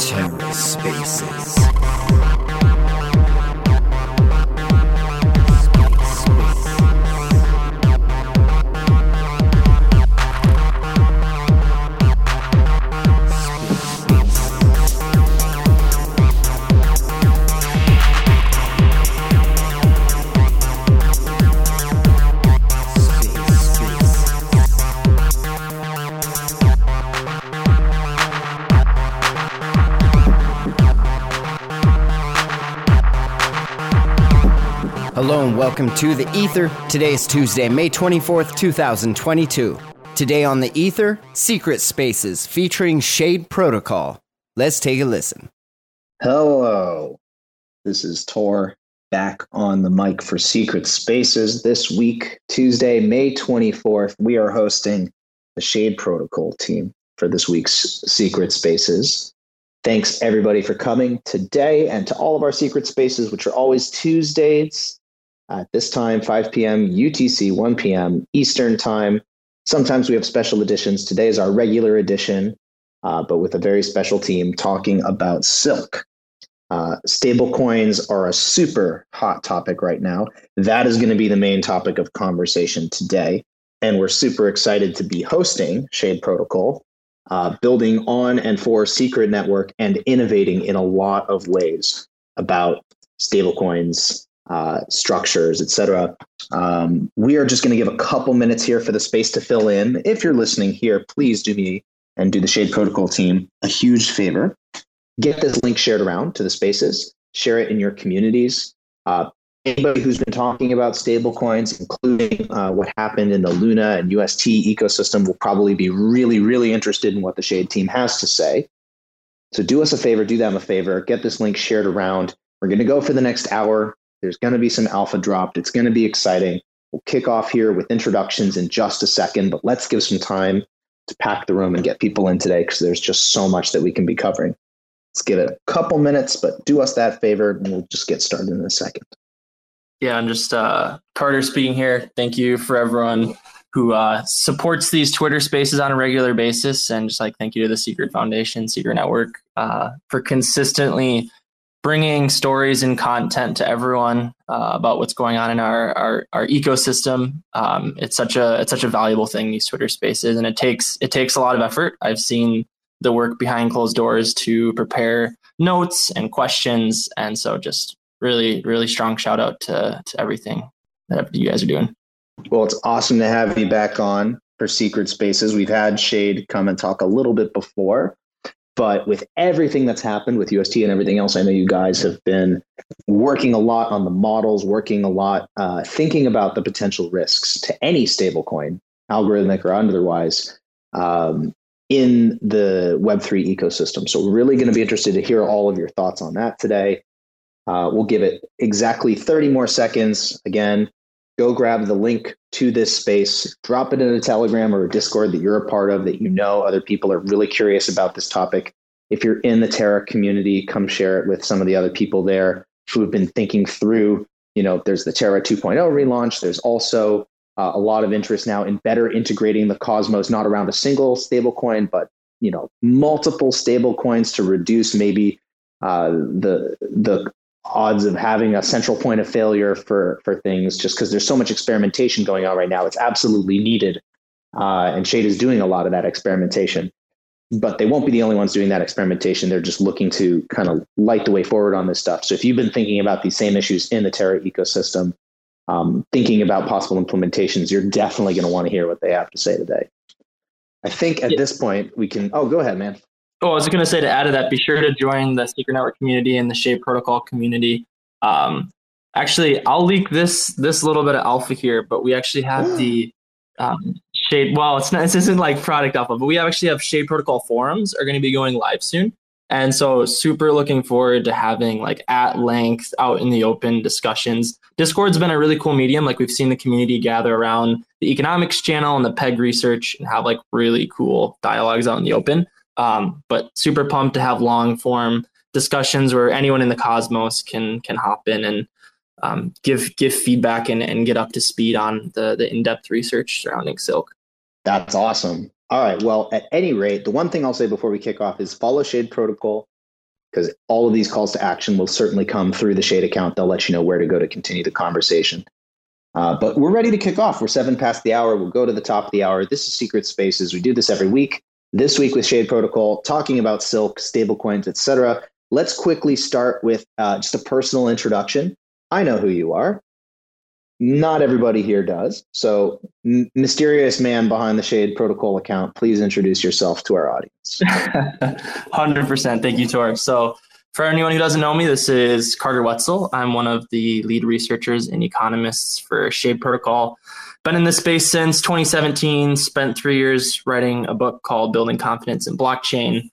TerraSpaces. Hello and welcome to The Ether. Today is Tuesday, May 24th, 2022. Today on The Ether, Secret Spaces featuring Shade Protocol. Let's take a listen. Hello, this is Tor, back on the mic for Secret Spaces this week. Tuesday, May 24th, we are hosting the Shade Protocol team for this week's Secret Spaces. Thanks everybody for coming today and to all of our Secret Spaces, which are always Tuesdays. At this time, 5 p.m. UTC, 1 p.m. Eastern time. Sometimes we have special editions. Today is our regular edition, but with a very special team talking about Silk. Stablecoins are a super hot topic right now. That is going to be the main topic of conversation today. And we're super excited to be hosting Shade Protocol, building on and for Secret Network and innovating in a lot of ways about stablecoins, structures, etc. We are just going to give a couple minutes here for the space to fill in. If you're listening here, please do me and do the Shade Protocol team a huge favor. Get this link shared around to the spaces. Share it in your communities. Anybody who's been talking about stablecoins, including what happened in the Luna and UST ecosystem, will probably be really, really interested in what the Shade team has to say. So do us a favor, do them a favor. Get this link shared around. We're going to go for the next hour. There's going to be some alpha dropped. It's going to be exciting. We'll kick off here with introductions in just a second, but let's give some time to pack the room and get people in today because there's just so much that we can be covering. Let's give it a couple minutes, but do us that favor and we'll just get started in a second. Yeah, and just Carter speaking here. Thank you for everyone who supports these Twitter spaces on a regular basis. And just like, thank you to the Secret Foundation, Secret Network for consistently bringing stories and content to everyone about what's going on in our ecosystem. It's such a valuable thing, these Twitter spaces, and it takes a lot of effort. I've seen the work behind closed doors to prepare notes and questions, and so just really, really strong shout out to everything that you guys are doing. Well, it's awesome to have you back on for Secret Spaces. We've had Shade come and talk a little bit before, but with everything that's happened with UST and everything else, I know you guys have been working a lot on the models, thinking about the potential risks to any stablecoin, algorithmic or otherwise, in the Web3 ecosystem. So we're really going to be interested to hear all of your thoughts on that today. We'll give it exactly 30 more seconds. Again, go grab the link to this space, drop it in a Telegram or a Discord that you're a part of, that you know other people are really curious about this topic. If you're in the Terra community, come share it with some of the other people there who have been thinking through, you know, there's the Terra 2.0 relaunch. There's also a lot of interest now in better integrating the Cosmos, not around a single stablecoin, but, you know, multiple stablecoins to reduce maybe the odds of having a central point of failure for things, just because there's so much experimentation going on right now. It's absolutely needed. And Shade is doing a lot of that experimentation, but they won't be the only ones doing that experimentation. They're just looking to kind of light the way forward on this stuff. So if you've been thinking about these same issues in the Terra ecosystem, thinking about possible implementations, you're definitely going to want to hear what they have to say today. I think at this point we can, go ahead, man. Oh, I was going to say, to add to that, be sure to join the Secret Network community and the Shade Protocol community. Actually, I'll leak this little bit of alpha here, but we actually have the Shade. Well, this isn't like product alpha, but we actually have Shade Protocol forums are going to be going live soon, and so super looking forward to having like at length, out in the open discussions. Discord's been a really cool medium. Like we've seen the community gather around the economics channel and the PEG research and have like really cool dialogues out in the open. But super pumped to have long form discussions where anyone in the Cosmos can hop in and give feedback and get up to speed on the in-depth research surrounding Silk. That's awesome. All right. Well, at any rate, the one thing I'll say before we kick off is follow Shade Protocol, because all of these calls to action will certainly come through the Shade account. They'll let you know where to go to continue the conversation. But we're ready to kick off. We're 7 past the hour. We'll go to the top of the hour. This is Secret Spaces. We do this every week. This week with Shade Protocol, talking about Silk, stablecoins, et cetera. Let's quickly start with just a personal introduction. I know who you are. Not everybody here does. So, mysterious man behind the Shade Protocol account, please introduce yourself to our audience. 100%. Thank you, Tor. So, for anyone who doesn't know me, this is Carter Wetzel. I'm one of the lead researchers and economists for Shade Protocol. Been in this space since 2017, spent 3 years writing a book called Building Confidence in Blockchain.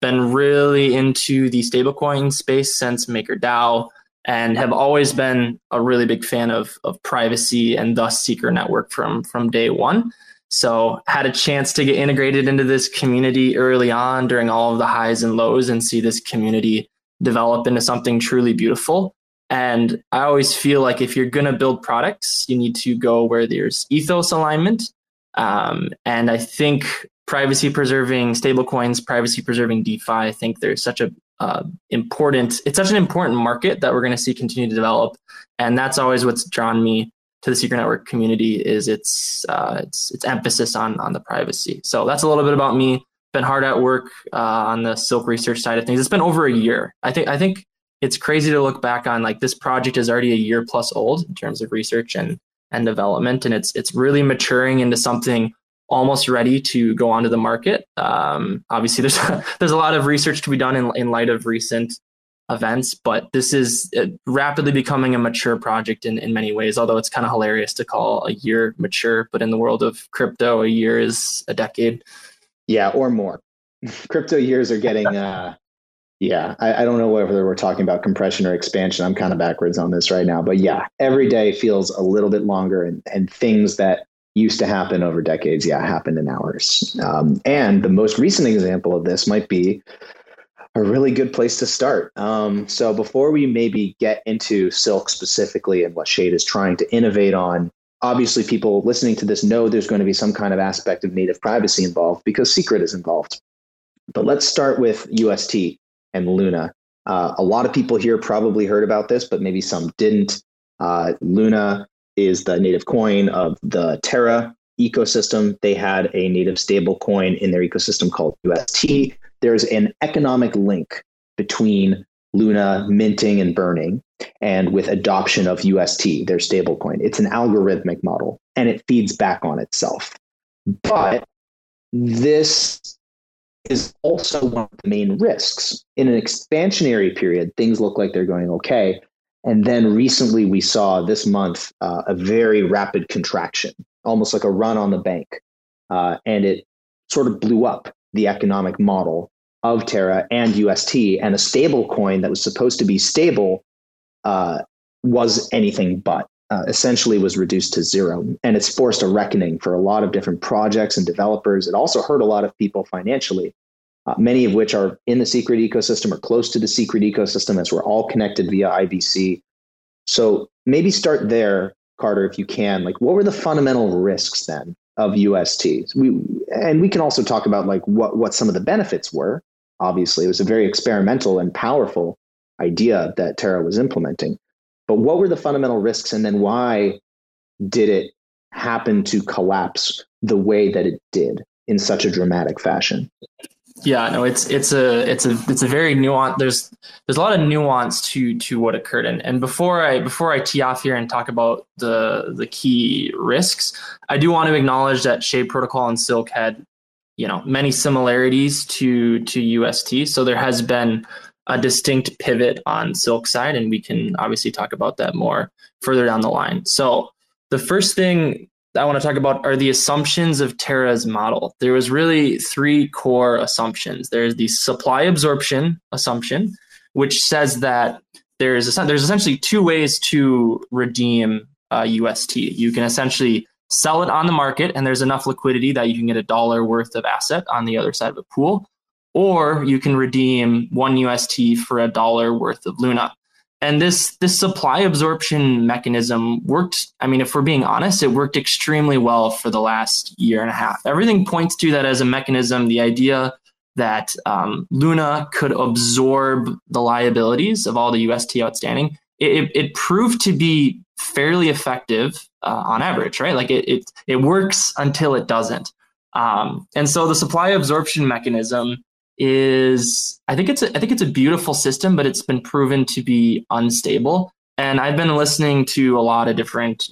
Been really into the stablecoin space since MakerDAO, and have always been a really big fan of privacy and thus Secret Network from day one. So had a chance to get integrated into this community early on during all of the highs and lows and see this community develop into something truly beautiful. And I always feel like if you're going to build products, you need to go where there's ethos alignment. And I think privacy-preserving stablecoins, privacy-preserving DeFi, I think there's such a important market that we're going to see continue to develop, and that's always what's drawn me to the Secret Network community is its emphasis on the privacy. So that's a little bit about me. Been hard at work on the Silk research side of things. It's been over a year. I think it's crazy to look back on, like, this project is already a year plus old in terms of research and development, and it's really maturing into something almost ready to go onto the market. Obviously, there's a lot of research to be done in light of recent events, but this is rapidly becoming a mature project in many ways, although it's kind of hilarious to call a year mature, but in the world of crypto, a year is a decade. Yeah, or more. Crypto years are getting, I don't know whether we're talking about compression or expansion. I'm kind of backwards on this right now, but yeah, every day feels a little bit longer, and things that used to happen over decades, happened in hours. And the most recent example of this might be a really good place to start. So before we maybe get into Silk specifically and what Shade is trying to innovate on, obviously people listening to this know there's going to be some kind of aspect of native privacy involved because Secret is involved. But let's start with UST and Luna. A lot of people here probably heard about this, but maybe some didn't. Luna is the native coin of the Terra ecosystem. They had a native stable coin in their ecosystem called UST. There's an economic link between Luna minting and burning and with adoption of UST, their stable coin. It's an algorithmic model and it feeds back on itself. But this is also one of the main risks. In an expansionary period, things look like they're going okay. And then recently we saw this month a very rapid contraction, almost like a run on the bank. And it sort of blew up the economic model of Terra and UST, and a stable coin that was supposed to be stable was anything but, essentially was reduced to zero. And it's forced a reckoning for a lot of different projects and developers. It also hurt a lot of people financially. Many of which are in the Secret ecosystem or close to the Secret ecosystem, as we're all connected via IBC. So maybe start there, Carter, if you can. Like, what were the fundamental risks then of UST? We can also talk about like what some of the benefits were. Obviously, it was a very experimental and powerful idea that Terra was implementing. But what were the fundamental risks, and then why did it happen to collapse the way that it did in such a dramatic fashion? Yeah, no, it's a very nuanced. There's a lot of nuance to what occurred. And before I tee off here and talk about the key risks, I do want to acknowledge that Shade Protocol and Silk had, many similarities to UST. So there has been a distinct pivot on Silk's side, and we can obviously talk about that more further down the line. So the first thing I want to talk about are the assumptions of Terra's model. There was really three core assumptions. There's the supply absorption assumption, which says that there's essentially two ways to redeem UST. You can essentially sell it on the market, and there's enough liquidity that you can get $1 worth of asset on the other side of a pool, or you can redeem one UST for $1 worth of Luna. And this supply absorption mechanism worked. I mean, if we're being honest, it worked extremely well for the last year and a half. Everything points to that as a mechanism. The idea that Luna could absorb the liabilities of all the UST outstanding, it proved to be fairly effective on average, right? Like it works until it doesn't. And so the supply absorption mechanism is, I think it's a beautiful system, but it's been proven to be unstable. And I've been listening to a lot of different,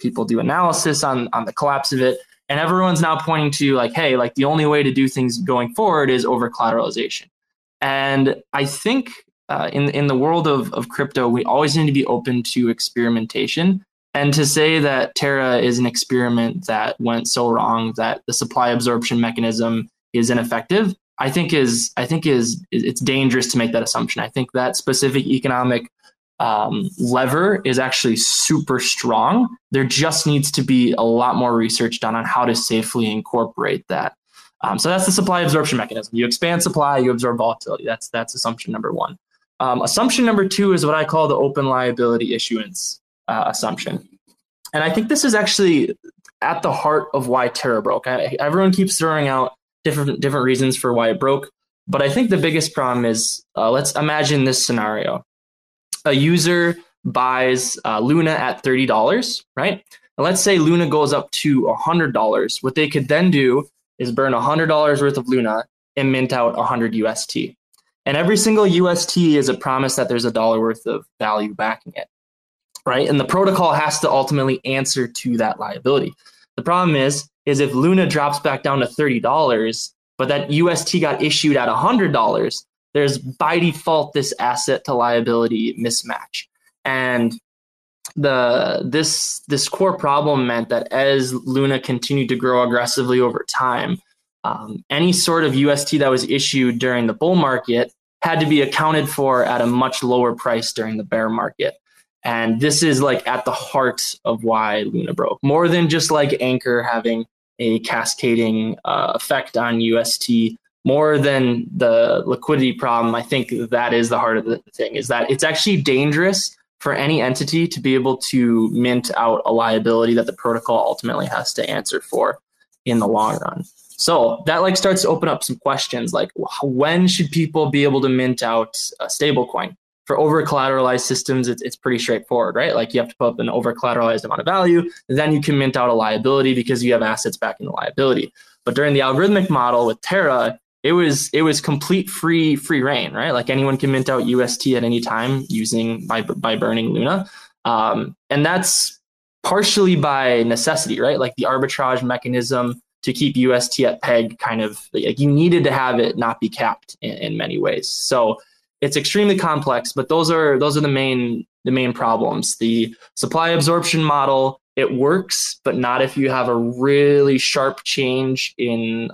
people do analysis on the collapse of it. And everyone's now pointing to like, hey, like the only way to do things going forward is over collateralization. And I think in the world of crypto, we always need to be open to experimentation. And to say that Terra is an experiment that went so wrong that the supply absorption mechanism is ineffective, I think it's dangerous to make that assumption. I think that specific economic lever is actually super strong. There just needs to be a lot more research done on how to safely incorporate that. So that's the supply absorption mechanism. You expand supply, you absorb volatility. That's assumption number one. Assumption number two is what I call the open liability issuance assumption. And I think this is actually at the heart of why Terra broke. Everyone keeps throwing out different reasons for why it broke. But I think the biggest problem is, let's imagine this scenario. A user buys Luna at $30, right? And let's say Luna goes up to $100. What they could then do is burn $100 worth of Luna and mint out 100 UST. And every single UST is a promise that there's a dollar worth of value backing it, right? And the protocol has to ultimately answer to that liability. The problem is if Luna drops back down to $30, but that UST got issued at $100, there's by default this asset to liability mismatch. And this core problem meant that as Luna continued to grow aggressively over time, any sort of UST that was issued during the bull market had to be accounted for at a much lower price during the bear market. And this is like at the heart of why Luna broke, more than just like Anchor having a cascading effect on UST, more than the liquidity problem. I think that is the heart of the thing, is that it's actually dangerous for any entity to be able to mint out a liability that the protocol ultimately has to answer for in the long run. So that like starts to open up some questions, like when should people be able to mint out a stablecoin? For over-collateralized systems, it's pretty straightforward, right? Like you have to put up an over-collateralized amount of value, then you can mint out a liability because you have assets backing the liability. But during the algorithmic model with Terra, it was complete free reign, right? Like anyone can mint out UST at any time by burning Luna, and that's partially by necessity, right? Like the arbitrage mechanism to keep UST at peg, kind of like you needed to have it not be capped in many ways. So it's extremely complex, but those are the main problems. The supply absorption model, it works, but not if you have a really sharp change in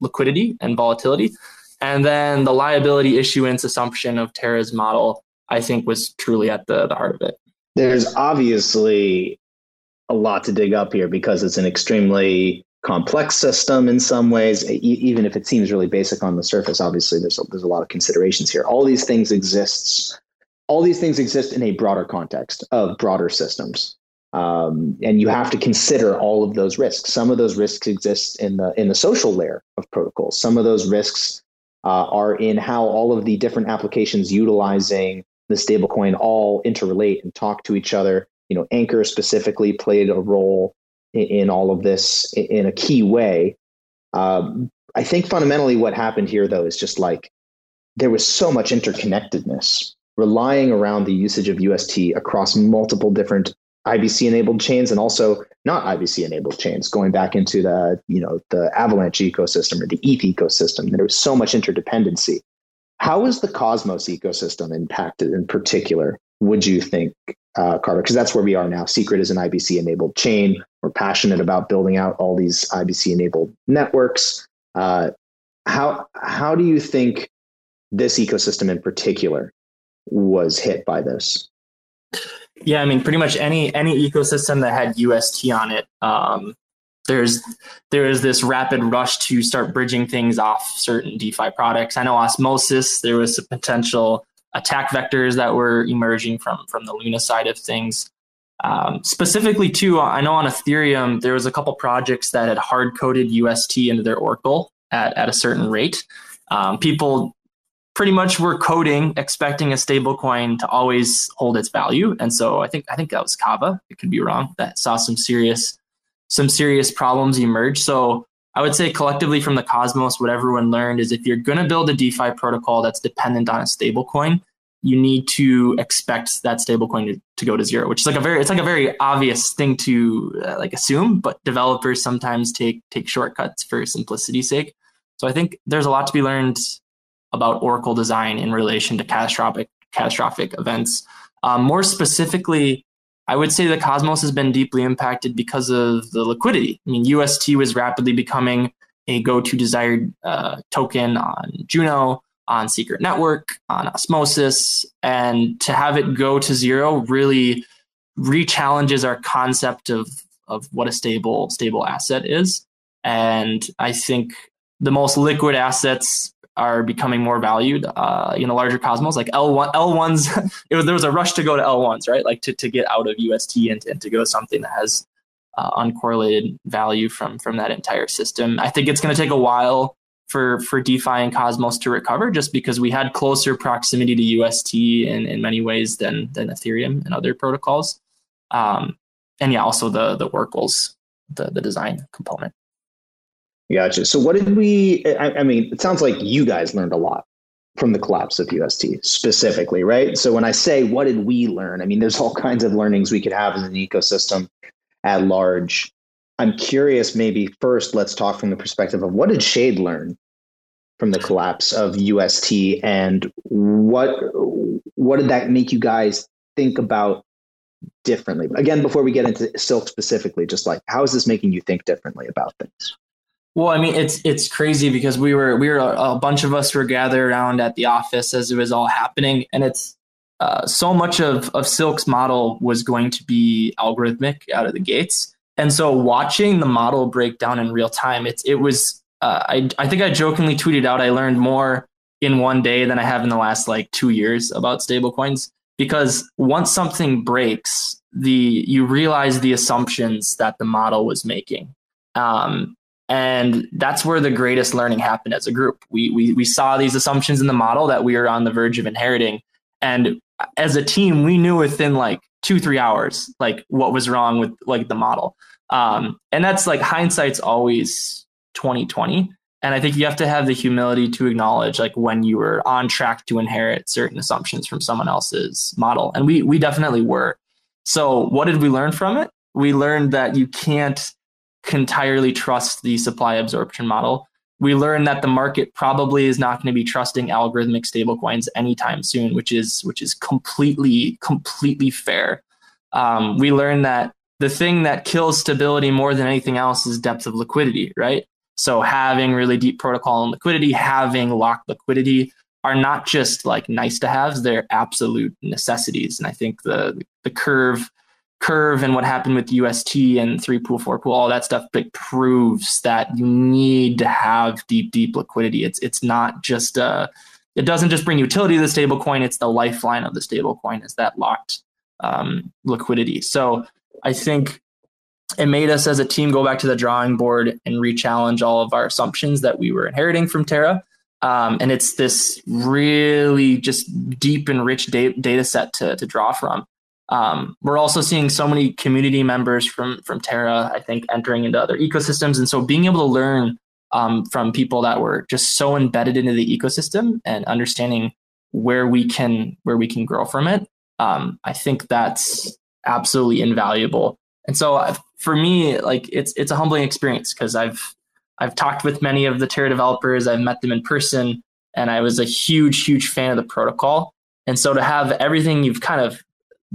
liquidity and volatility. And then the liability issuance assumption of Terra's model, I think, was truly at the heart of it. There's obviously a lot to dig up here because it's an extremely complex system in some ways, even if it seems really basic on the surface. Obviously, there's a lot of considerations here. All these things exist in a broader context of broader systems, and you have to consider all of those risks. Some of those risks exist in the social layer of protocols. Some of those risks are in how all of the different applications utilizing the stablecoin all interrelate and talk to each other. Anchor specifically played a role in all of this in a key way. I think fundamentally what happened here, though, is just like there was so much interconnectedness relying around the usage of UST across multiple different IBC enabled chains and also not IBC enabled chains, going back into the Avalanche ecosystem or the ETH ecosystem. There was so much interdependency. How was the Cosmos ecosystem impacted in particular, would you think, Carter? Because that's where we are now. Secret is an IBC-enabled chain. We're passionate about building out all these IBC-enabled networks. How do you think this ecosystem in particular was hit by this? Yeah, I mean, pretty much any ecosystem that had UST on it, there is this rapid rush to start bridging things off certain DeFi products. I know Osmosis, there was a potential attack vectors that were emerging from the Luna side of things. Specifically, too, I know on Ethereum, there was a couple projects that had hard-coded UST into their Oracle at a certain rate. People pretty much were coding, expecting a stablecoin to always hold its value. And so I think that was Kava. It could be wrong. That saw some serious problems emerge. So I would say collectively from the Cosmos, what everyone learned is if you're going to build a DeFi protocol that's dependent on a stablecoin, you need to expect that stablecoin to go to zero, which is it's like a very obvious thing to assume, but developers sometimes take shortcuts for simplicity's sake. So I think there's a lot to be learned about Oracle design in relation to catastrophic events. More specifically, I would say the Cosmos has been deeply impacted because of the liquidity. I mean, UST was rapidly becoming a go-to desired token on Juno, on Secret Network, on Osmosis, and to have it go to zero really rechallenges our concept of what a stable asset is. And I think the most liquid assets are becoming more valued in a larger Cosmos, like L1s. There was a rush to go to L1s, right? Like to get out of UST and to go to something that has uncorrelated value from that entire system. I think it's going to take a while for DeFi and Cosmos to recover, just because we had closer proximity to UST in many ways than Ethereum and other protocols. Also the Oracles, the design component. Gotcha. So what did it sounds like you guys learned a lot from the collapse of UST specifically, right? So when I say, what did we learn? I mean, there's all kinds of learnings we could have as an ecosystem at large. I'm curious, maybe first, let's talk from the perspective of what did Shade learn from the collapse of UST, and what did that make you guys think about differently? Again, before we get into Silk specifically, just like, how is this making you think differently about things? Well, I mean, it's crazy because we were a bunch of us were gathered around at the office as it was all happening. And it's so much of Silk's model was going to be algorithmic out of the gates. And so watching the model break down in real time, it was I think I jokingly tweeted out I learned more in one day than I have in the last 2 years about stablecoins, because once something breaks, you realize the assumptions that the model was making. And that's where the greatest learning happened as a group. We saw these assumptions in the model that we were on the verge of inheriting. And as a team, we knew within 2-3 hours, what was wrong with the model. And that's hindsight's always 20/20. And I think you have to have the humility to acknowledge when you were on track to inherit certain assumptions from someone else's model. And we definitely were. So what did we learn from it? We learned that you can't entirely trust the supply absorption model. We learned that the market probably is not going to be trusting algorithmic stablecoins anytime soon, which is completely fair. We learned that the thing that kills stability more than anything else is depth of liquidity, right? So having really deep protocol and liquidity, having locked liquidity, are not just nice to haves, they're absolute necessities. And I think the curve and what happened with UST and 3-pool, 4-pool, all that stuff, but proves that you need to have deep liquidity. It's not just it doesn't just bring utility to the stablecoin. It's the lifeline of the stablecoin is that locked liquidity. So I think it made us as a team go back to the drawing board and rechallenge all of our assumptions that we were inheriting from Terra. And it's this really just deep and rich data set to draw from. We're also seeing so many community members from Terra, I think, entering into other ecosystems. And so being able to learn from people that were just so embedded into the ecosystem and understanding where we can grow from it, I think that's absolutely invaluable. And so for me, it's a humbling experience because I've talked with many of the Terra developers. I've met them in person, and I was a huge fan of the protocol. And so to have everything you've kind of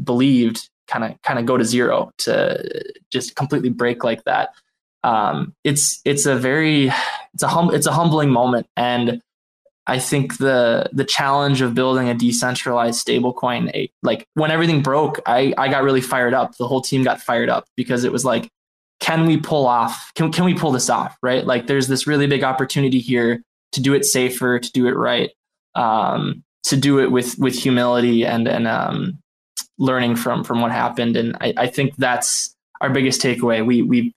believed kind of go to zero, to just completely break like that, it's a humbling moment. And I think the challenge of building a decentralized stablecoin, when everything broke, I got really fired up. The whole team got fired up because it was can we pull this off, right? There's this really big opportunity here to do it safer, to do it right. to do it with humility and learning from what happened. And I think that's our biggest takeaway. We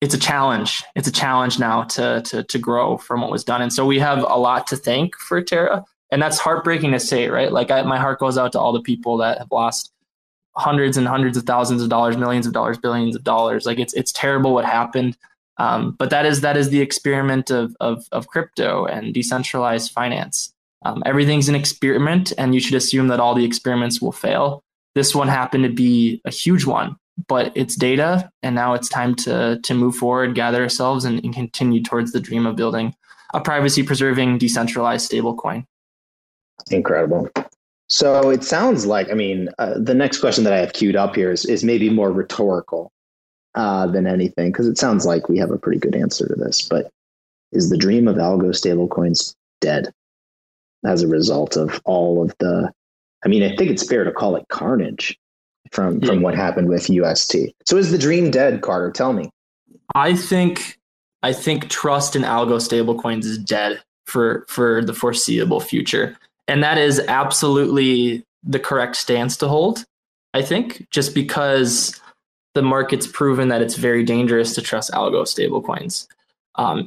it's a challenge. It's a challenge now to grow from what was done. And so we have a lot to thank for Terra. And that's heartbreaking to say, right? Like my heart goes out to all the people that have lost hundreds and hundreds of thousands of dollars, millions of dollars, billions of dollars. Like it's terrible what happened. But that is the experiment of crypto and decentralized finance. Everything's an experiment, and you should assume that all the experiments will fail. This one happened to be a huge one, but it's data, and now it's time to move forward, gather ourselves, and continue towards the dream of building a privacy-preserving, decentralized stablecoin. Incredible. So it sounds like, the next question that I have queued up here is maybe more rhetorical than anything, because it sounds like we have a pretty good answer to this. But is the dream of algo stablecoins dead as a result of all of the? I think it's fair to call it carnage from what happened with UST. So is the dream dead, Carter? Tell me. I think trust in algo stablecoins is dead for the foreseeable future. And that is absolutely the correct stance to hold, I think, just because the market's proven that it's very dangerous to trust algo stablecoins.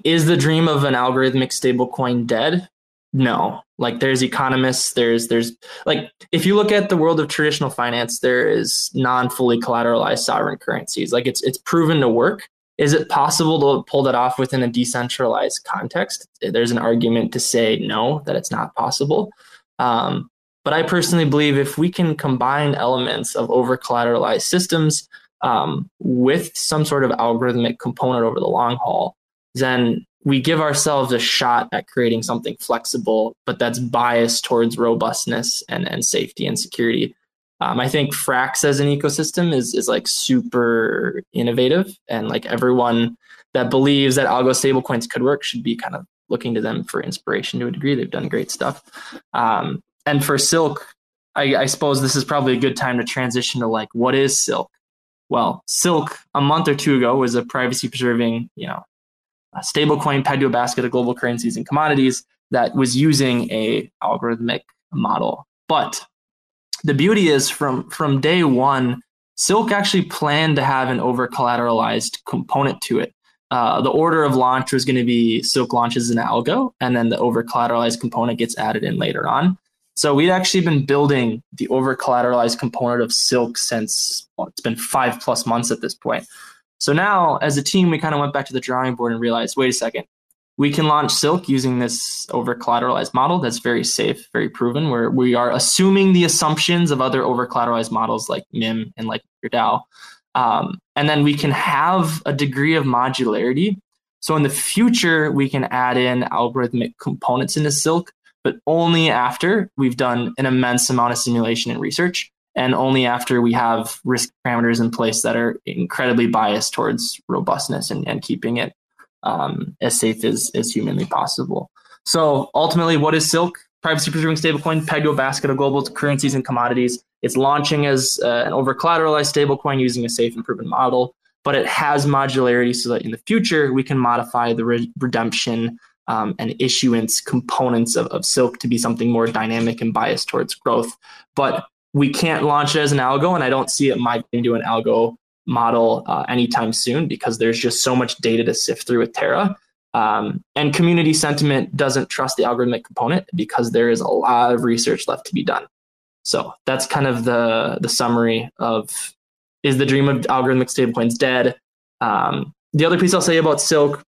Is the dream of an algorithmic stablecoin dead? No. Like there's economists, there's like, if you look at the world of traditional finance, there is non-fully collateralized sovereign currencies. Like it's proven to work. Is it possible to pull that off within a decentralized context? There's an argument to say no, that it's not possible. But I personally believe if we can combine elements of over-collateralized systems with some sort of algorithmic component over the long haul, then we give ourselves a shot at creating something flexible, but that's biased towards robustness and safety and security. I think Frax as an ecosystem is like super innovative, and like everyone that believes that algo stablecoins could work should be kind of looking to them for inspiration to a degree. They've done great stuff. And for Silk, I suppose this is probably a good time to transition to like, what is Silk? Well, Silk a month or two ago was a privacy preserving, stablecoin tied to a basket of global currencies and commodities that was using a algorithmic model. But the beauty is from day one, Silk actually planned to have an over-collateralized component to it. The order of launch was going to be Silk launches an algo, and then the over-collateralized component gets added in later on. So we'd actually been building the over-collateralized component of Silk since it's been 5+ months at this point. So now as a team, we kind of went back to the drawing board and realized, wait a second, we can launch Silk using this over-collateralized model that's very safe, very proven, where we are assuming the assumptions of other over-collateralized models like MIM and like MakerDAO. And then we can have a degree of modularity. So in the future, we can add in algorithmic components into Silk, but only after we've done an immense amount of simulation and research, and only after we have risk parameters in place that are incredibly biased towards robustness and keeping it as safe as humanly possible. So ultimately, what is Silk? Privacy preserving stablecoin pegged to a basket of global currencies and commodities. It's launching as an over-collateralized stablecoin using a safe and proven model, but it has modularity so that in the future we can modify the redemption and issuance components of Silk to be something more dynamic and biased towards growth. But we can't launch it as an algo, and I don't see it migrating to an algo model anytime soon, because there's just so much data to sift through with Terra. And community sentiment doesn't trust the algorithmic component because there is a lot of research left to be done. So that's kind of the summary of, is the dream of algorithmic stablecoins dead? The other piece I'll say about Silk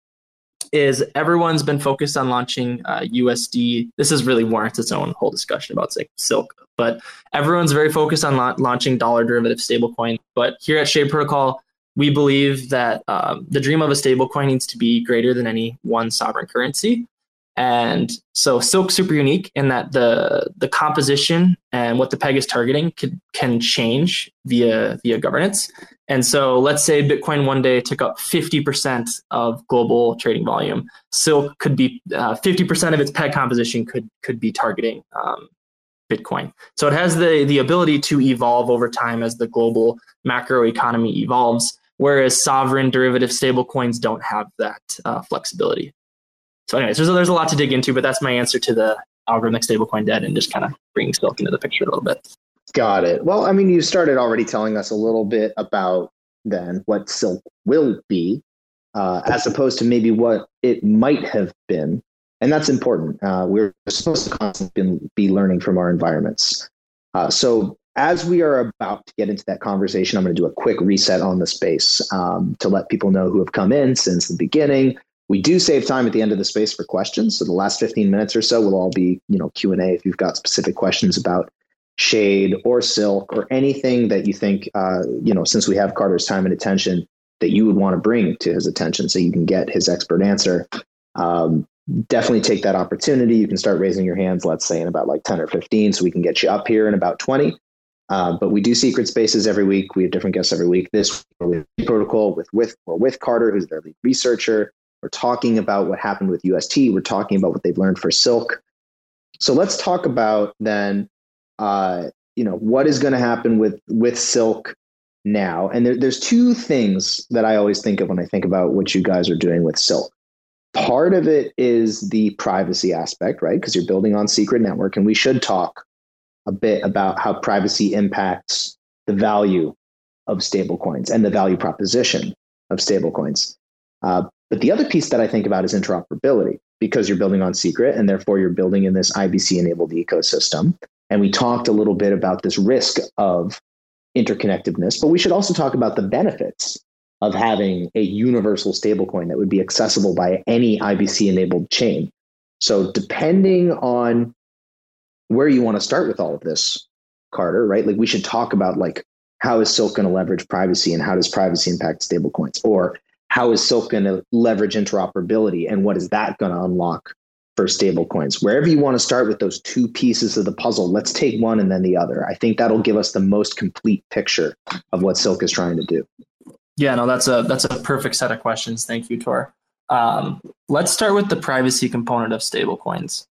is everyone's been focused on launching USD. This is really warrants its own whole discussion about Silk, but everyone's very focused on launching dollar derivative stablecoin. But here at Shade Protocol, we believe that the dream of a stablecoin needs to be greater than any one sovereign currency. And so Silk's super unique in that the composition and what the peg is targeting can change via governance. And so let's say Bitcoin one day took up 50% of global trading volume. Silk could be 50% of its peg composition could be targeting Bitcoin. So it has the ability to evolve over time as the global macro economy evolves, whereas sovereign derivative stablecoins don't have that flexibility. So anyways, there's a lot to dig into, but that's my answer to the algorithmic stablecoin debt and just kind of bringing Silk into the picture a little bit. Got it. Well, I mean, you started already telling us a little bit about then what Silk will be, as opposed to maybe what it might have been. And that's important. We're supposed to constantly be learning from our environments. So as we are about to get into that conversation, I'm going to do a quick reset on the space to let people know who have come in since the beginning. We do save time at the end of the space for questions. So the last 15 minutes or so will all be, you know, Q&A if you've got specific questions about Shade or Silk or anything that you think, you know, since we have Carter's time and attention, that you would want to bring to his attention so you can get his expert answer. Definitely take that opportunity. You can start raising your hands, let's say, in about like 10 or 15, so we can get you up here in about 20. But we do secret spaces every week. We have different guests every week. This week we have a protocol with Carter, who's their lead researcher. We're talking about what happened with UST. We're talking about what they've learned for Silk. So let's talk about then, you know, what is going to happen with Silk now. And there's two things that I always think of when I think about what you guys are doing with Silk. Part of it is the privacy aspect, right? Because you're building on Secret Network, and we should talk a bit about how privacy impacts the value of stablecoins and the value proposition of stablecoins. But the other piece that I think about is interoperability, because you're building on Secret and therefore you're building in this IBC-enabled ecosystem. And we talked a little bit about this risk of interconnectedness, but we should also talk about the benefits of having a universal stablecoin that would be accessible by any IBC-enabled chain. So depending on where you want to start with all of this, Carter, right? Like, we should talk about, like, how is Silk going to leverage privacy and how does privacy impact stablecoins? Or how is Silk going to leverage interoperability and what is that going to unlock for stablecoins? Wherever you want to start with those two pieces of the puzzle, let's take one and then the other. I think that'll give us the most complete picture of what Silk is trying to do. Yeah, no, that's a perfect set of questions. Thank you, Tor. Let's start with the privacy component of stablecoins.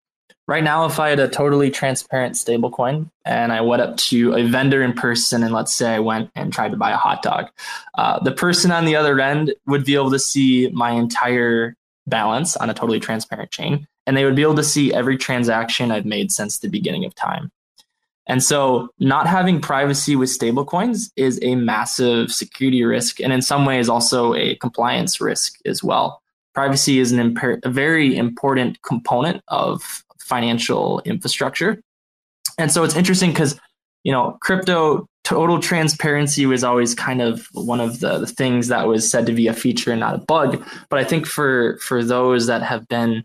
Right now, if I had a totally transparent stablecoin and I went up to a vendor in person and let's say I went and tried to buy a hot dog, the person on the other end would be able to see my entire balance on a totally transparent chain, and they would be able to see every transaction I've made since the beginning of time. And so not having privacy with stablecoins is a massive security risk, and in some ways also a compliance risk as well. Privacy is a very important component of financial infrastructure. And so it's interesting because, you know, crypto total transparency was always kind of one of the things that was said to be a feature and not a bug. But I think for those that have been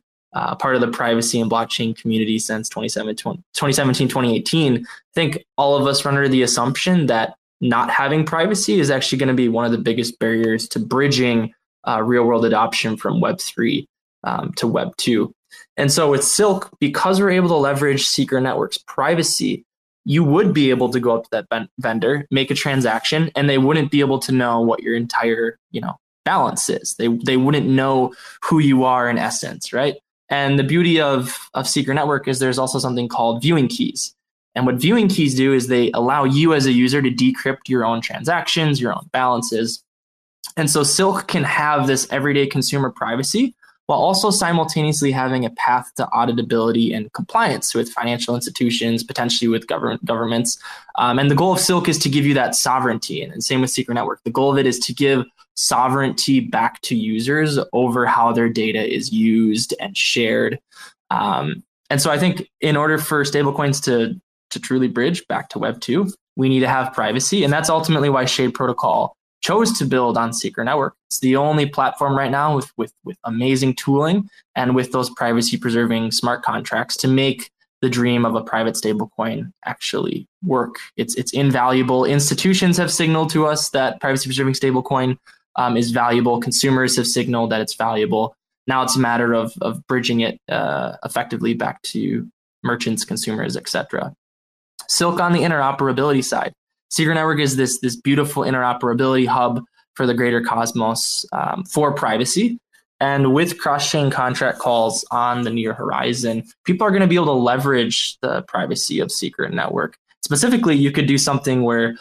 part of the privacy and blockchain community since 2017, 2018, I think all of us run under the assumption that not having privacy is actually going to be one of the biggest barriers to bridging real world adoption from Web 3 to Web 2. And so with Silk, because we're able to leverage Secret Network's privacy, you would be able to go up to that vendor, make a transaction, and they wouldn't be able to know what your entire, you know, balance is. They wouldn't know who you are in essence, right? And the beauty of Secret Network is there's also something called viewing keys. And what viewing keys do is they allow you as a user to decrypt your own transactions, your own balances. And so Silk can have this everyday consumer privacy while also simultaneously having a path to auditability and compliance with financial institutions, potentially with governments. And the goal of Silk is to give you that sovereignty. And same with Secret Network. The goal of it is to give sovereignty back to users over how their data is used and shared. And so I think in order for stablecoins to truly bridge back to Web 2, we need to have privacy. And that's ultimately why Shade Protocol chose to build on Secret Network. It's the only platform right now with amazing tooling and with those privacy-preserving smart contracts to make the dream of a private stablecoin actually work. It's invaluable. Institutions have signaled to us that privacy-preserving stablecoin is valuable. Consumers have signaled that it's valuable. Now it's a matter of bridging it effectively back to merchants, consumers, etc. Silk on the interoperability side. Secret Network is this beautiful interoperability hub for the greater Cosmos for privacy. And with cross-chain contract calls on the near horizon, people are going to be able to leverage the privacy of Secret Network. Specifically, you could do something where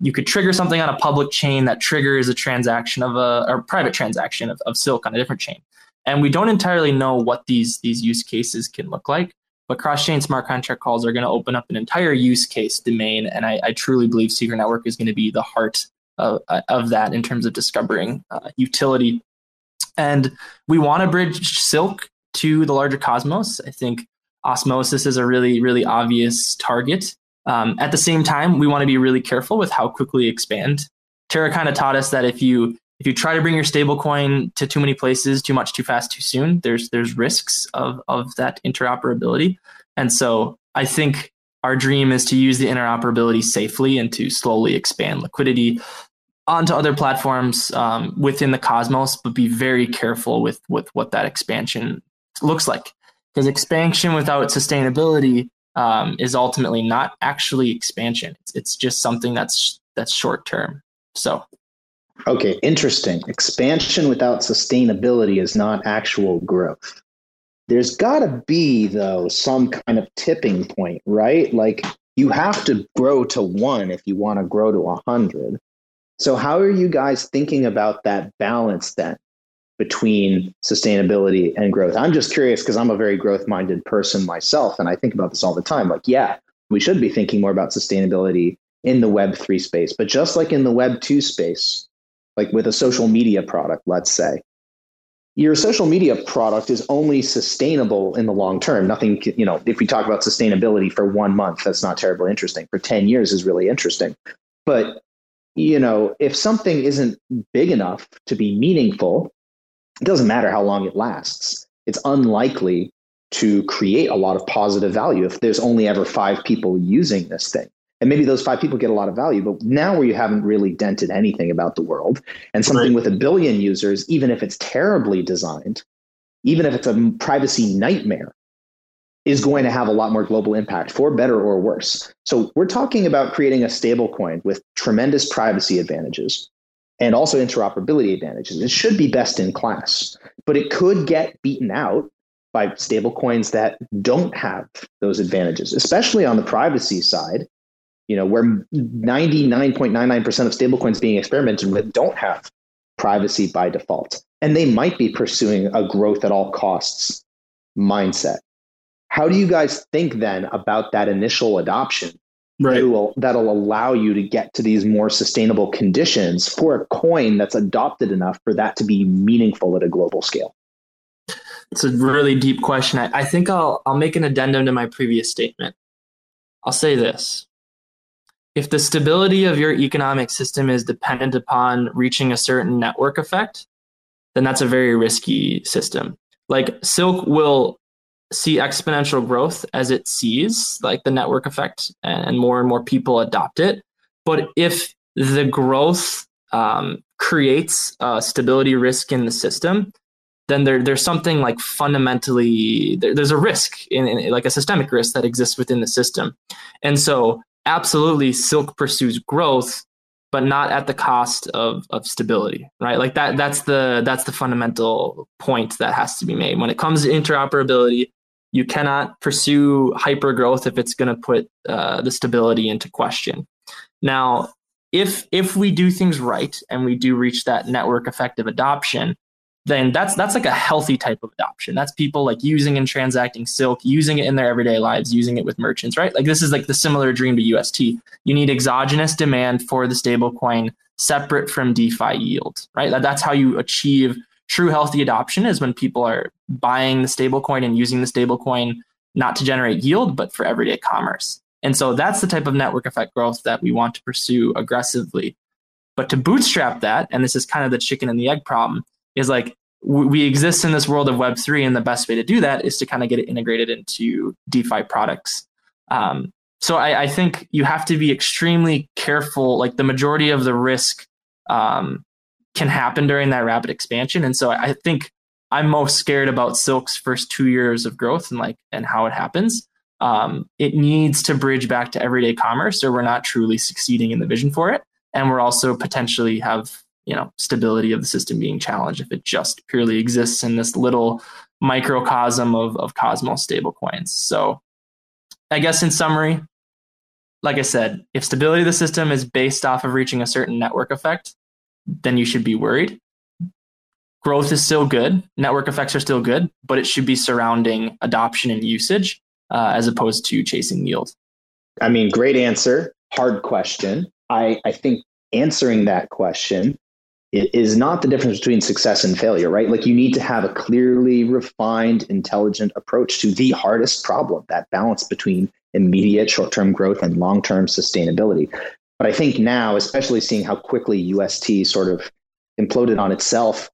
you could trigger something on a public chain that triggers a transaction of a private transaction of Silk on a different chain. And we don't entirely know what these use cases can look like. But cross-chain smart contract calls are going to open up an entire use case domain, and I truly believe Secret Network is going to be the heart of that in terms of discovering utility. And we want to bridge Silk to the larger cosmos. I think Osmosis is a really, really obvious target. At the same time, we want to be really careful with how quickly expand. Terra kind of taught us that if you try to bring your stablecoin to too many places, too much, too fast, too soon, there's risks of that interoperability. And so I think our dream is to use the interoperability safely and to slowly expand liquidity onto other platforms within the Cosmos, but be very careful with what that expansion looks like. Because expansion without sustainability is ultimately not actually expansion. It's just something that's short term. So. Okay, interesting. Expansion without sustainability is not actual growth. There's got to be, though, some kind of tipping point, right? Like, you have to grow to 1 if you want to grow to 100. So how are you guys thinking about that balance then between sustainability and growth? I'm just curious because I'm a very growth-minded person myself, and I think about this all the time. Like, yeah, we should be thinking more about sustainability in the Web3 space, but just like in the Web2 space, like with a social media product, let's say, your social media product is only sustainable in the long term. Nothing, you know, if we talk about sustainability for 1 month, that's not terribly interesting. For 10 years is really interesting. But, you know, if something isn't big enough to be meaningful, it doesn't matter how long it lasts. It's unlikely to create a lot of positive value if there's only ever 5 people using this thing. And maybe those 5 people get a lot of value, but now where you haven't really dented anything about the world, and something with 1 billion users, even if it's terribly designed, even if it's a privacy nightmare, is going to have a lot more global impact, for better or worse. So we're talking about creating a stablecoin with tremendous privacy advantages and also interoperability advantages. It should be best in class, but it could get beaten out by stablecoins that don't have those advantages, especially on the privacy side. You know, where 99.99% of stablecoins being experimented with don't have privacy by default, and they might be pursuing a growth at all costs mindset. How do you guys think then about that initial adoption that'll allow you to get to these more sustainable conditions for a coin that's adopted enough for that to be meaningful at a global scale? It's a really deep question. I think I'll make an addendum to my previous statement. I'll say this. If the stability of your economic system is dependent upon reaching a certain network effect, then that's a very risky system. Like, Silk will see exponential growth as it sees like the network effect and more people adopt it. But if the growth creates stability risk in the system, then there's something like fundamentally, there's a risk in like a systemic risk that exists within the system. And so absolutely, Silk pursues growth, but not at the cost of stability, right? Like that's the fundamental point that has to be made. When it comes to interoperability, you cannot pursue hyper growth if it's going to put the stability into question. Now, if we do things right and we do reach that network effective adoption, then that's like a healthy type of adoption. That's people like using and transacting Silk, using it in their everyday lives, using it with merchants, right? Like, this is like the similar dream to UST. You need exogenous demand for the stablecoin separate from DeFi yield, right? That's how you achieve true healthy adoption, is when people are buying the stablecoin and using the stablecoin not to generate yield, but for everyday commerce. And so that's the type of network effect growth that we want to pursue aggressively. But to bootstrap that, and this is kind of the chicken and the egg problem, is like, we exist in this world of Web3, and the best way to do that is to kind of get it integrated into DeFi products. So I think you have to be extremely careful. Like, the majority of the risk can happen during that rapid expansion. And so I think I'm most scared about Silk's first 2 years of growth and how it happens. It needs to bridge back to everyday commerce, or we're not truly succeeding in the vision for it. And we're also potentially have, you know, stability of the system being challenged if it just purely exists in this little microcosm of Cosmos stablecoins. So I guess in summary, like I said, if stability of the system is based off of reaching a certain network effect, then you should be worried. Growth is still good. Network effects are still good, but it should be surrounding adoption and usage. as opposed to chasing yield? I mean, great answer. Hard question. I think answering that question is not the difference between success and failure, right? Like, you need to have a clearly refined, intelligent approach to the hardest problem, that balance between immediate short-term growth and long-term sustainability. But I think now, especially seeing how quickly UST sort of imploded on itself,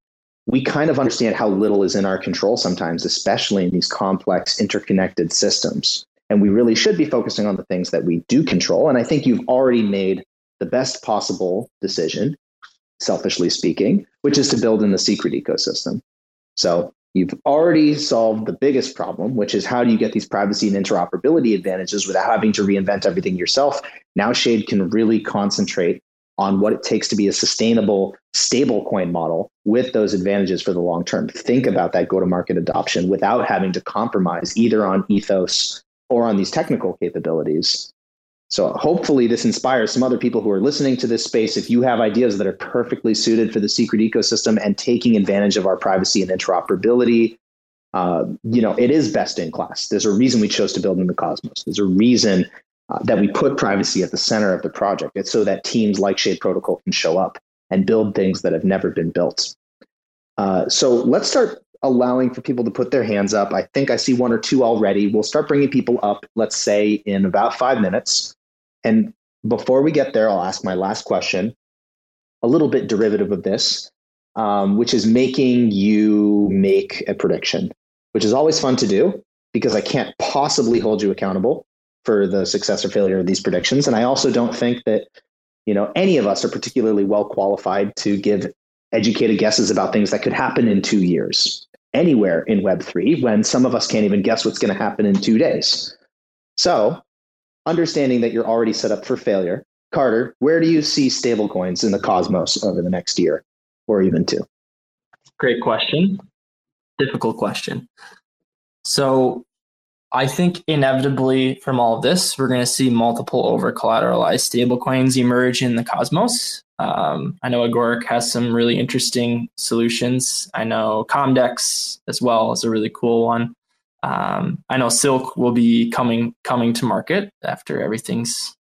we kind of understand how little is in our control sometimes, especially in these complex interconnected systems. And we really should be focusing on the things that we do control. And I think you've already made the best possible decision, selfishly speaking, which is to build in the secret ecosystem. So you've already solved the biggest problem, which is how do you get these privacy and interoperability advantages without having to reinvent everything yourself? Now Shade can really concentrate on what it takes to be a sustainable, stable coin model with those advantages for the long term. Think about that go-to-market adoption without having to compromise either on ethos or on these technical capabilities. So hopefully this inspires some other people who are listening to this space. If you have ideas that are perfectly suited for the secret ecosystem and taking advantage of our privacy and interoperability, it is best in class. There's a reason we chose to build in the Cosmos. There's a reason that we put privacy at the center of the project. It's so that teams like Shade Protocol can show up and build things that have never been built. So let's start allowing for people to put their hands up. I think I see one or two already. We'll start bringing people up, let's say, in about 5 minutes. And before we get there, I'll ask my last question, a little bit derivative of this, which is making you make a prediction, which is always fun to do because I can't possibly hold you accountable for the success or failure of these predictions. And I also don't think that, any of us are particularly well qualified to give educated guesses about things that could happen in 2 years anywhere in Web3 when some of us can't even guess what's going to happen in 2 days. So, understanding that you're already set up for failure, Carter, where do you see stablecoins in the Cosmos over the next year or even two? Great question. Difficult question. So, I think inevitably from all of this, we're going to see multiple over-collateralized stablecoins emerge in the Cosmos. I know Agoric has some really interesting solutions. I know Comdex as well is a really cool one. I know Silk will be coming to market after everything's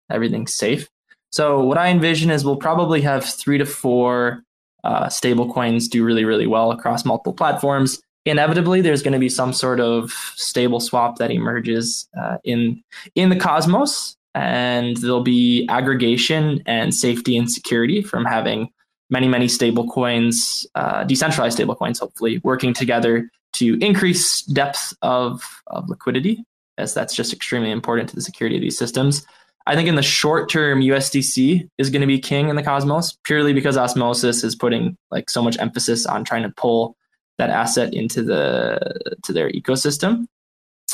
safe. So what I envision is we'll probably have 3 to 4 stable coins do really, really well across multiple platforms. Inevitably, there's going to be some sort of stable swap that emerges in the Cosmos, and there'll be aggregation and safety and security from having many, many stable coins, decentralized stable coins, hopefully, working together to increase depth of liquidity, as that's just extremely important to the security of these systems. I think in the short term, USDC is going to be king in the Cosmos, purely because Osmosis is putting so much emphasis on trying to pull that asset into their ecosystem.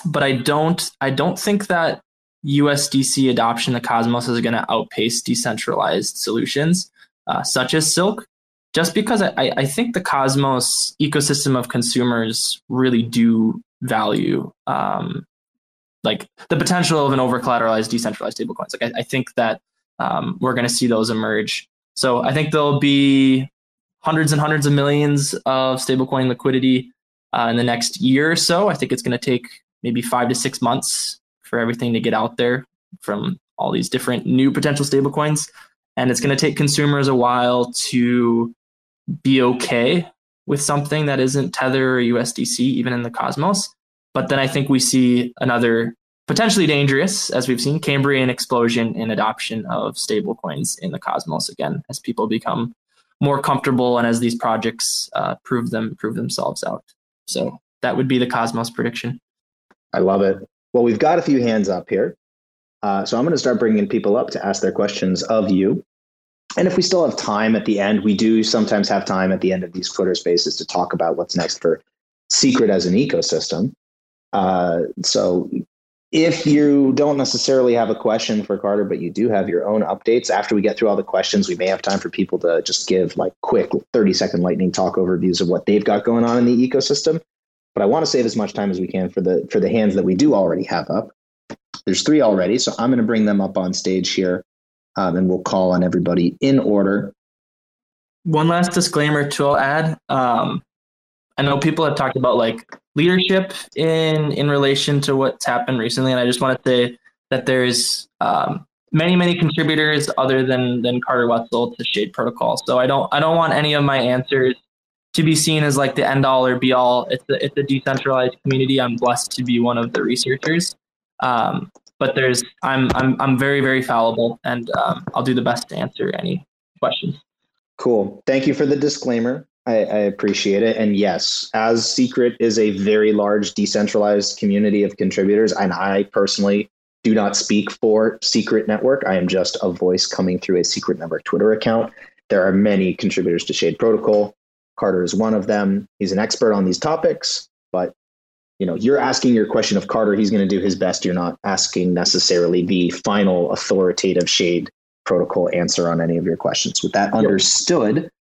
But I don't think that USDC adoption in the Cosmos is going to outpace decentralized solutions such as Silk, just because I think the Cosmos ecosystem of consumers really do value the potential of an over-collateralized decentralized stablecoins. I think that we're going to see those emerge. So I think there'll be hundreds and hundreds of millions of stablecoin liquidity in the next year or so. I think it's going to take maybe 5 to 6 months for everything to get out there from all these different new potential stablecoins. And it's going to take consumers a while to be okay with something that isn't Tether or USDC, even in the Cosmos. But then I think we see another potentially dangerous, as we've seen, Cambrian explosion in adoption of stablecoins in the Cosmos again, as people become more comfortable and as these projects prove themselves out. So that would be the Cosmos prediction. I love it. Well, we've got a few hands up here. So I'm going to start bringing people up to ask their questions of you. And if we still have time at the end, we do sometimes have time at the end of these Twitter spaces to talk about what's next for Secret as an ecosystem. So if you don't necessarily have a question for Carter, but you do have your own updates, after we get through all the questions, we may have time for people to just give quick 30-second lightning talk overviews of what they've got going on in the ecosystem. But I want to save as much time as we can for the hands that we do already have up. There's 3 already, so I'm going to bring them up on stage here, and we'll call on everybody in order. One last disclaimer to add. I know people have talked about like leadership in relation to what's happened recently, and I just want to say that there's many contributors other than Carter Wetzel to Shade Protocol. So I don't want any of my answers to be seen as like the end all or be all. It's a decentralized community. I'm blessed to be one of the researchers, but I'm very, very fallible, and I'll do the best to answer any questions. Cool. Thank you for the disclaimer. I appreciate it. And yes, as Secret is a very large decentralized community of contributors, and I personally do not speak for Secret Network. I am just a voice coming through a Secret Network Twitter account. There are many contributors to Shade Protocol. Carter is one of them. He's an expert on these topics, but you know, you're asking your question of Carter. He's going to do his best. You're not asking necessarily the final authoritative Shade Protocol answer on any of your questions. With that understood,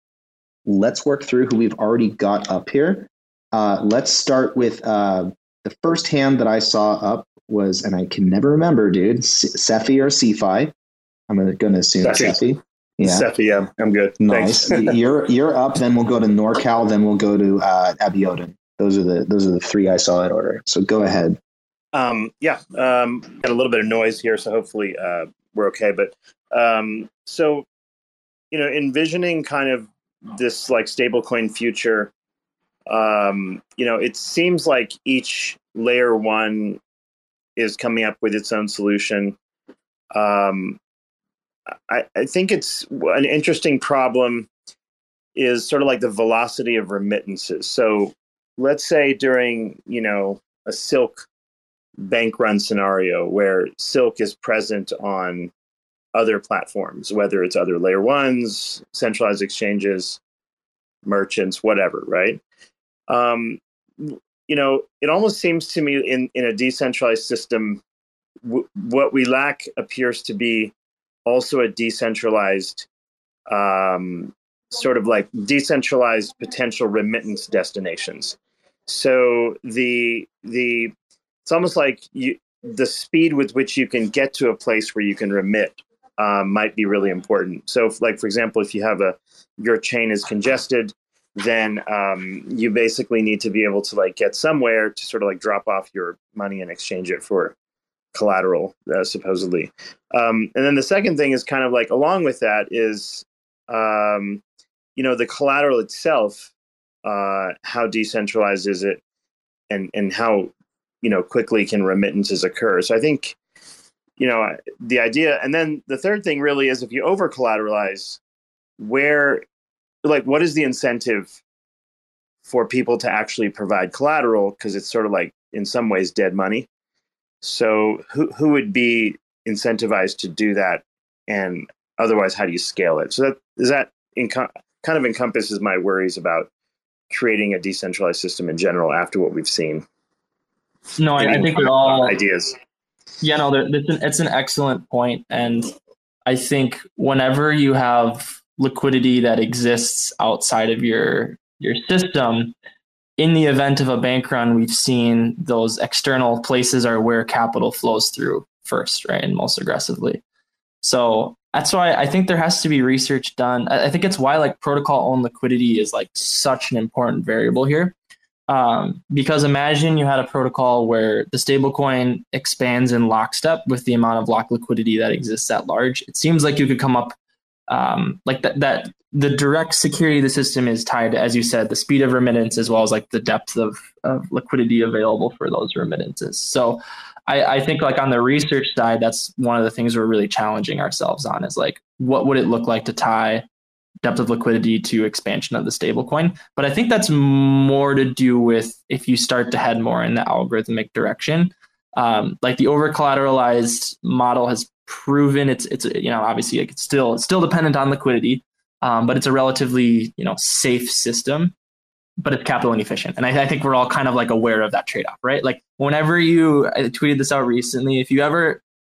let's work through who we've already got up here. Let's start with the first hand that I saw up was, and I can never remember, dude, Sefi or Cefi. I'm going to assume Sefi. Yeah, Sefi, yeah, I'm good. Nice. Thanks. You're up. Then we'll go to NorCal. Then we'll go to Abiodun. Those are the three I saw in order. So go ahead. Got a little bit of noise here, so hopefully we're okay. But so, you know, envisioning kind of this like stablecoin future, you know, it seems like each layer one is coming up with its own solution. I think it's an interesting problem is sort of like the velocity of remittances. So let's say during, you know, a Silk bank run scenario where Silk is present on other platforms, whether it's other layer ones, centralized exchanges, merchants, whatever, right? You know, it almost seems to me in a decentralized system, what we lack appears to be also a decentralized sort of like decentralized potential remittance destinations. So the it's almost like the speed with which you can get to a place where you can remit might be really important. So if, like, for example, if you have your chain is congested, then you basically need to be able to like get somewhere to sort of like drop off your money and exchange it for collateral, supposedly. And then the second thing is kind of like along with that is, you know, the collateral itself, how decentralized is it, and how, you know, quickly can remittances occur. So I think, you know, the idea, and then the third thing really is if you over collateralize, where, like, what is the incentive for people to actually provide collateral? Because it's sort of like in some ways dead money. So who would be incentivized to do that? And otherwise, how do you scale it? So that kind of encompasses my worries about creating a decentralized system in general after what we've seen. No, I think we're all ideas. Yeah, no, it's an excellent point. And I think whenever you have liquidity that exists outside of your system, in the event of a bank run, we've seen those external places are where capital flows through first, right? And most aggressively. So that's why I think there has to be research done. I think it's why like protocol owned liquidity is like such an important variable here. Because imagine you had a protocol where the stablecoin expands in lockstep with the amount of lock liquidity that exists at large. It seems like you could come up like that the direct security of the system is tied to, as you said, the speed of remittance as well as like the depth of liquidity available for those remittances. So I think like on the research side, that's one of the things we're really challenging ourselves on is like, what would it look like to tie depth of liquidity to expansion of the stablecoin? But I think that's more to do with if you start to head more in the algorithmic direction. Like the over collateralized model has proven it's you know, obviously like it's still dependent on liquidity, but it's a relatively, you know, safe system, but it's capital inefficient. And I think we're all kind of like aware of that trade-off, right? Like whenever I tweeted this out recently,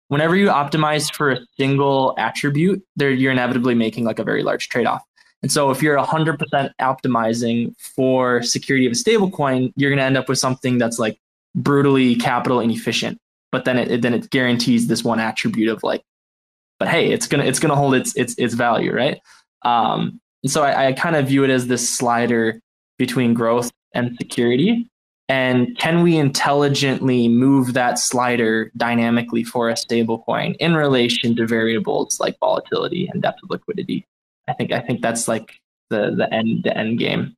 whenever you optimize for a single attribute, you're inevitably making like a very large trade-off. And so if you're 100% optimizing for security of a stablecoin, you're going to end up with something that's like brutally capital inefficient. But then it guarantees this one attribute of like, but hey, it's gonna hold its value, right? And so I kind of view it as this slider between growth and security? And can we intelligently move that slider dynamically for a stablecoin in relation to variables like volatility and depth of liquidity? I think that's like the end game.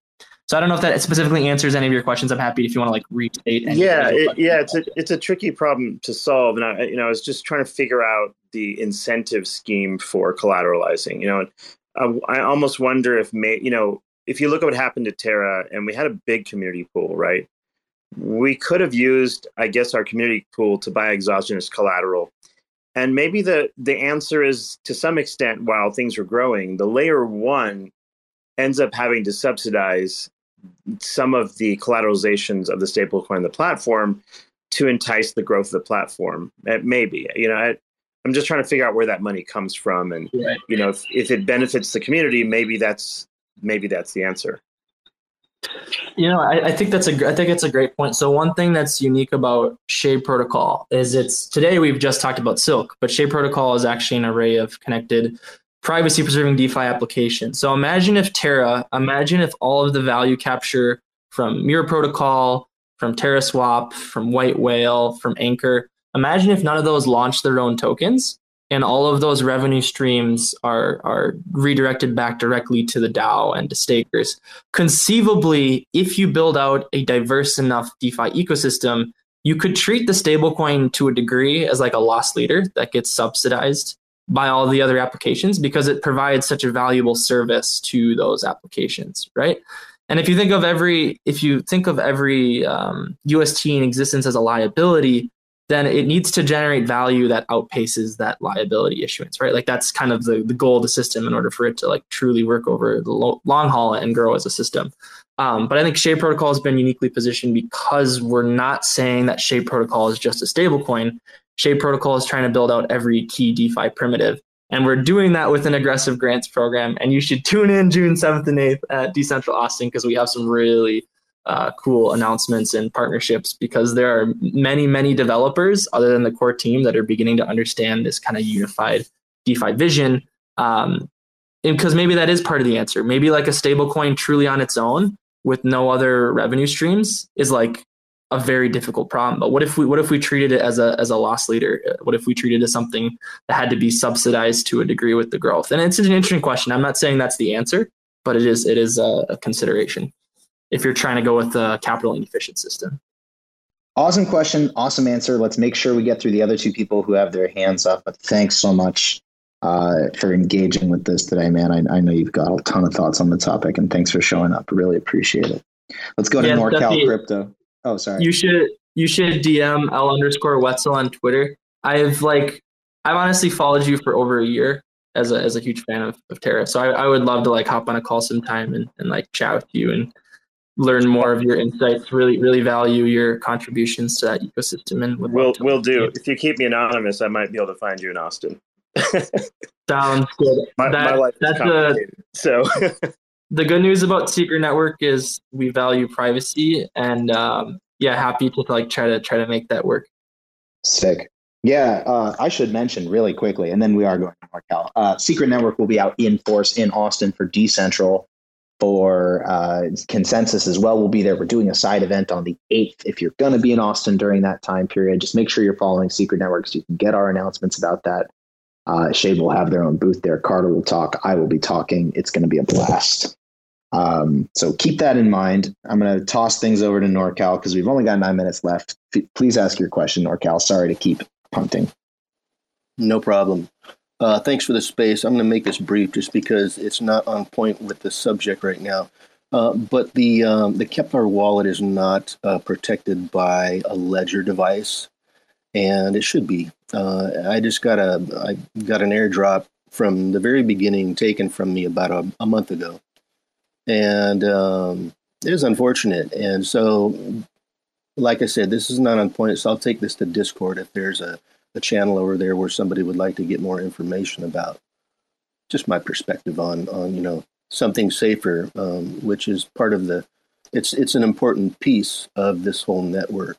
So I don't know if that specifically answers any of your questions. I'm happy if you want to like restate. It's a tricky problem to solve, and I was just trying to figure out the incentive scheme for collateralizing. I almost wonder if you look at what happened to Terra, and we had a big community pool, right? We could have used, I guess, our community pool to buy exogenous collateral. And maybe the answer is, to some extent, while things were growing, the layer one ends up having to subsidize some of the collateralizations of the stablecoin, the platform, to entice the growth of the platform. Maybe, I'm just trying to figure out where that money comes from. And, right. If it benefits the community, maybe that's the answer. I think it's a great point. So one thing that's unique about Shade Protocol is today we've just talked about Silk, but Shade Protocol is actually an array of connected privacy preserving DeFi applications. So imagine if all of the value capture from Mirror Protocol, from TerraSwap, from White Whale, from Anchor, imagine if none of those launch their own tokens and all of those revenue streams are redirected back directly to the DAO and to stakers. Conceivably, if you build out a diverse enough DeFi ecosystem, you could treat the stablecoin to a degree as like a loss leader that gets subsidized by all the other applications because it provides such a valuable service to those applications, right? And if you think of every UST in existence as a liability, then it needs to generate value that outpaces that liability issuance, right? Like that's kind of the goal of the system in order for it to like truly work over the long haul and grow as a system. But I think Shade Protocol has been uniquely positioned because we're not saying that Shade Protocol is just a stablecoin. Shade Protocol is trying to build out every key DeFi primitive. And we're doing that with an aggressive grants program. And you should tune in June 7th and 8th at Decentral Austin because we have some really cool announcements and partnerships, because there are many, many developers other than the core team that are beginning to understand this kind of unified DeFi vision. And because maybe that is part of the answer. Maybe like a stablecoin truly on its own with no other revenue streams is like a very difficult problem. But what if we treated it as a loss leader? What if we treated it as something that had to be subsidized to a degree with the growth? And it's an interesting question. I'm not saying that's the answer, but it is a consideration if you're trying to go with a capital inefficient system. Awesome question. Awesome answer. Let's make sure we get through the other two people who have their hands up. But thanks so much for engaging with this today, man. I know you've got a ton of thoughts on the topic, and thanks for showing up. Really appreciate it. Let's go to NorCal Crypto. Oh, sorry. You should DM L_Wetzel on Twitter. I've honestly followed you for over a year as a huge fan of Terra. So I would love to like hop on a call sometime and like chat with you and learn more of your insights, really, really value your contributions to that ecosystem. And we'll do. If you keep me anonymous, I might be able to find you in Austin. Sounds good. My life is complicated. The good news about Secret Network is we value privacy, and happy to like try to make that work. Sick. Yeah, I should mention really quickly, and then we are going to Markel. Secret Network will be out in force in Austin for Decentral. For Consensus as well, we'll be there. We're doing a side event on the 8th. If you're going to be in Austin during that time period, just make sure you're following Secret Network so you can get our announcements about that. Shade will have their own booth there. Carter will talk. I will be talking. It's going to be a blast. So keep that in mind. I'm going to toss things over to NorCal because we've only got 9 minutes left. Please ask your question, NorCal. Sorry to keep punting. No problem. Thanks for the space. I'm going to make this brief just because it's not on point with the subject right now. But the Keplr wallet is not protected by a ledger device, and it should be. I got an airdrop from the very beginning taken from me about a month ago, and it is unfortunate. And so, like I said, this is not on point, so I'll take this to Discord if there's a channel over there where somebody would like to get more information about just my perspective on something safer, which is part of it's an important piece of this whole network,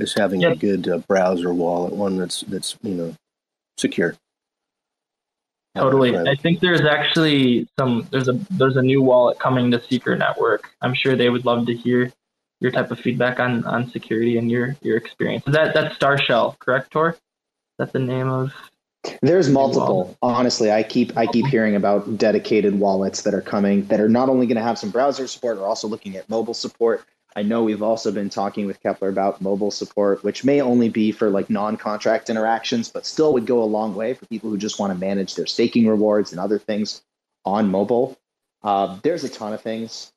is having a good browser wallet, one that's secure. Totally. I think there's actually there's a new wallet coming to Secret Network. I'm sure they would love to hear your type of feedback on security and your experience. That's Starshell, correct, Tor? That's the name of. There's multiple. Honestly, I keep hearing about dedicated wallets that are coming that are not only going to have some browser support, are also looking at mobile support. I know we've also been talking with Keplr about mobile support, which may only be for like non-contract interactions, but still would go a long way for people who just want to manage their staking rewards and other things on mobile. There's a ton of things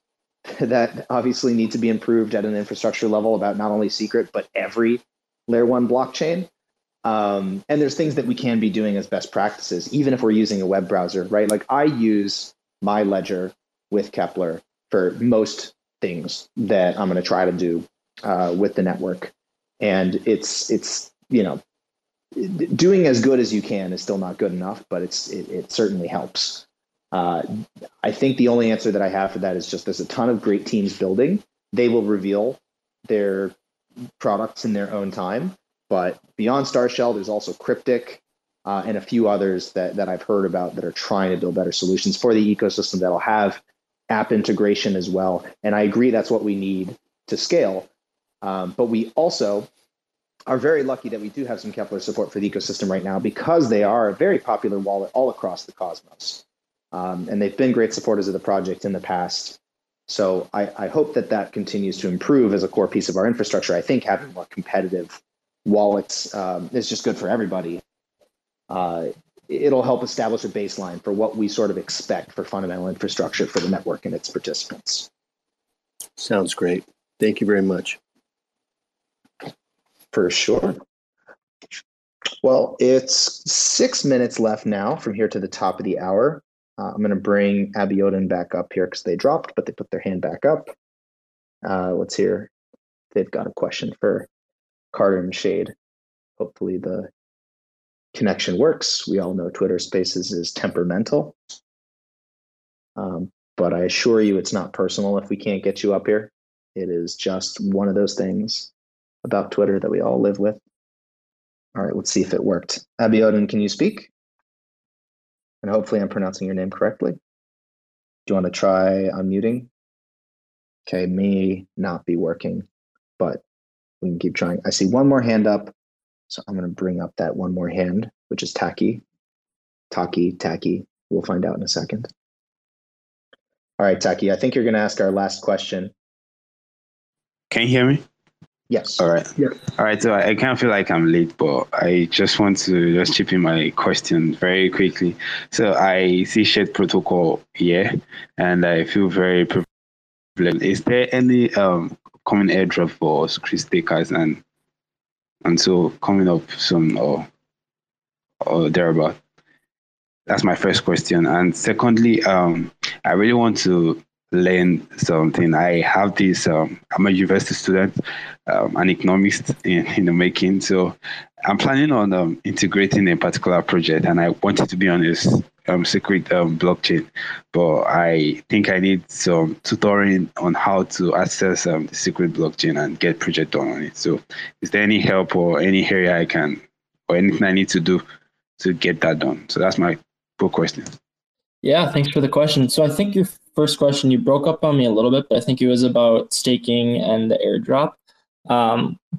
that obviously need to be improved at an infrastructure level about not only Secret, but every Layer 1 blockchain. And there's things that we can be doing as best practices, even if we're using a web browser, right? Like I use my ledger with Keplr for most things that I'm going to try to do with the network, and it's you know, doing as good as you can is still not good enough, but it certainly helps. I think the only answer that I have for that is just there's a ton of great teams building. They will reveal their products in their own time, but beyond Starshell, there's also Cryptic and a few others that I've heard about that are trying to build better solutions for the ecosystem that'll have app integration as well. And I agree that's what we need to scale. But we also are very lucky that we do have some Keplr support for the ecosystem right now because they are a very popular wallet all across the Cosmos. And they've been great supporters of the project in the past. So I hope that continues to improve as a core piece of our infrastructure. I think having more competitive wallets is just good for everybody. It'll help establish a baseline for what we sort of expect for fundamental infrastructure for the network and its participants. Sounds great. Thank you very much. For sure. Well, it's 6 minutes left now from here to the top of the hour. I'm going to bring Abiodun back up here because they dropped, but they put their hand back up. Let's hear. They've got a question for Carter and Shade. Hopefully the connection works. We all know Twitter Spaces is temperamental, but I assure you it's not personal if we can't get you up here. It is just one of those things about Twitter that we all live with. All right, let's see if it worked. Abiodun, can you speak? And hopefully I'm pronouncing your name correctly. Do you want to try unmuting? Okay, may not be working, but we can keep trying. I see one more hand up. So I'm going to bring up that one more hand, which is Taki. Taki. We'll find out in a second. All right, Taki, I think you're going to ask our last question. Can you hear me? Yes. All right. Yes. All right. So I kind of feel like I'm late, but I just want to just chip in my question very quickly. So I see Shade Protocol here, and I feel very privileged. Is there any common airdrop for stakers and so coming up soon or thereabout? That's my first question. And secondly, I really want to learn something. I have this, I'm a university student, an economist in the making. So I'm planning on integrating a particular project, and I want it to be on this secret blockchain. But I think I need some tutoring on how to access the secret blockchain and get project done on it. So is there any help or any area I can, or anything I need to do to get that done? So that's my full question. Yeah, thanks for the question. So I think your first question, you broke up on me a little bit, but I think it was about staking and the airdrop.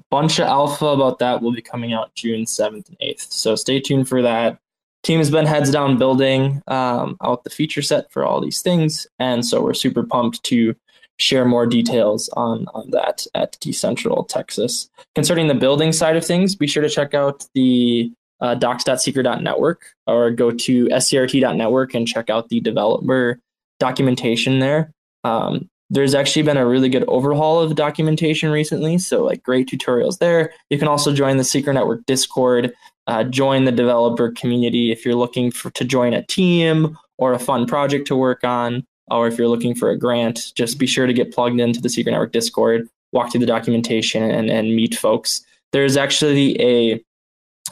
Bunch of alpha about that will be coming out June 7th and 8th. So stay tuned for that. Team has been heads down building out the feature set for all these things. And so we're super pumped to share more details on that at Decentral Texas. Concerning the building side of things, be sure to check out the docs.secret.network or go to scrt.network and check out the developer documentation there. There's actually been a really good overhaul of documentation recently, so like great tutorials there. You can also join the Secret Network Discord, join the developer community if you're looking to join a team or a fun project to work on, or if you're looking for a grant. Just be sure to get plugged into the Secret Network Discord, walk through the documentation and meet folks. There's actually a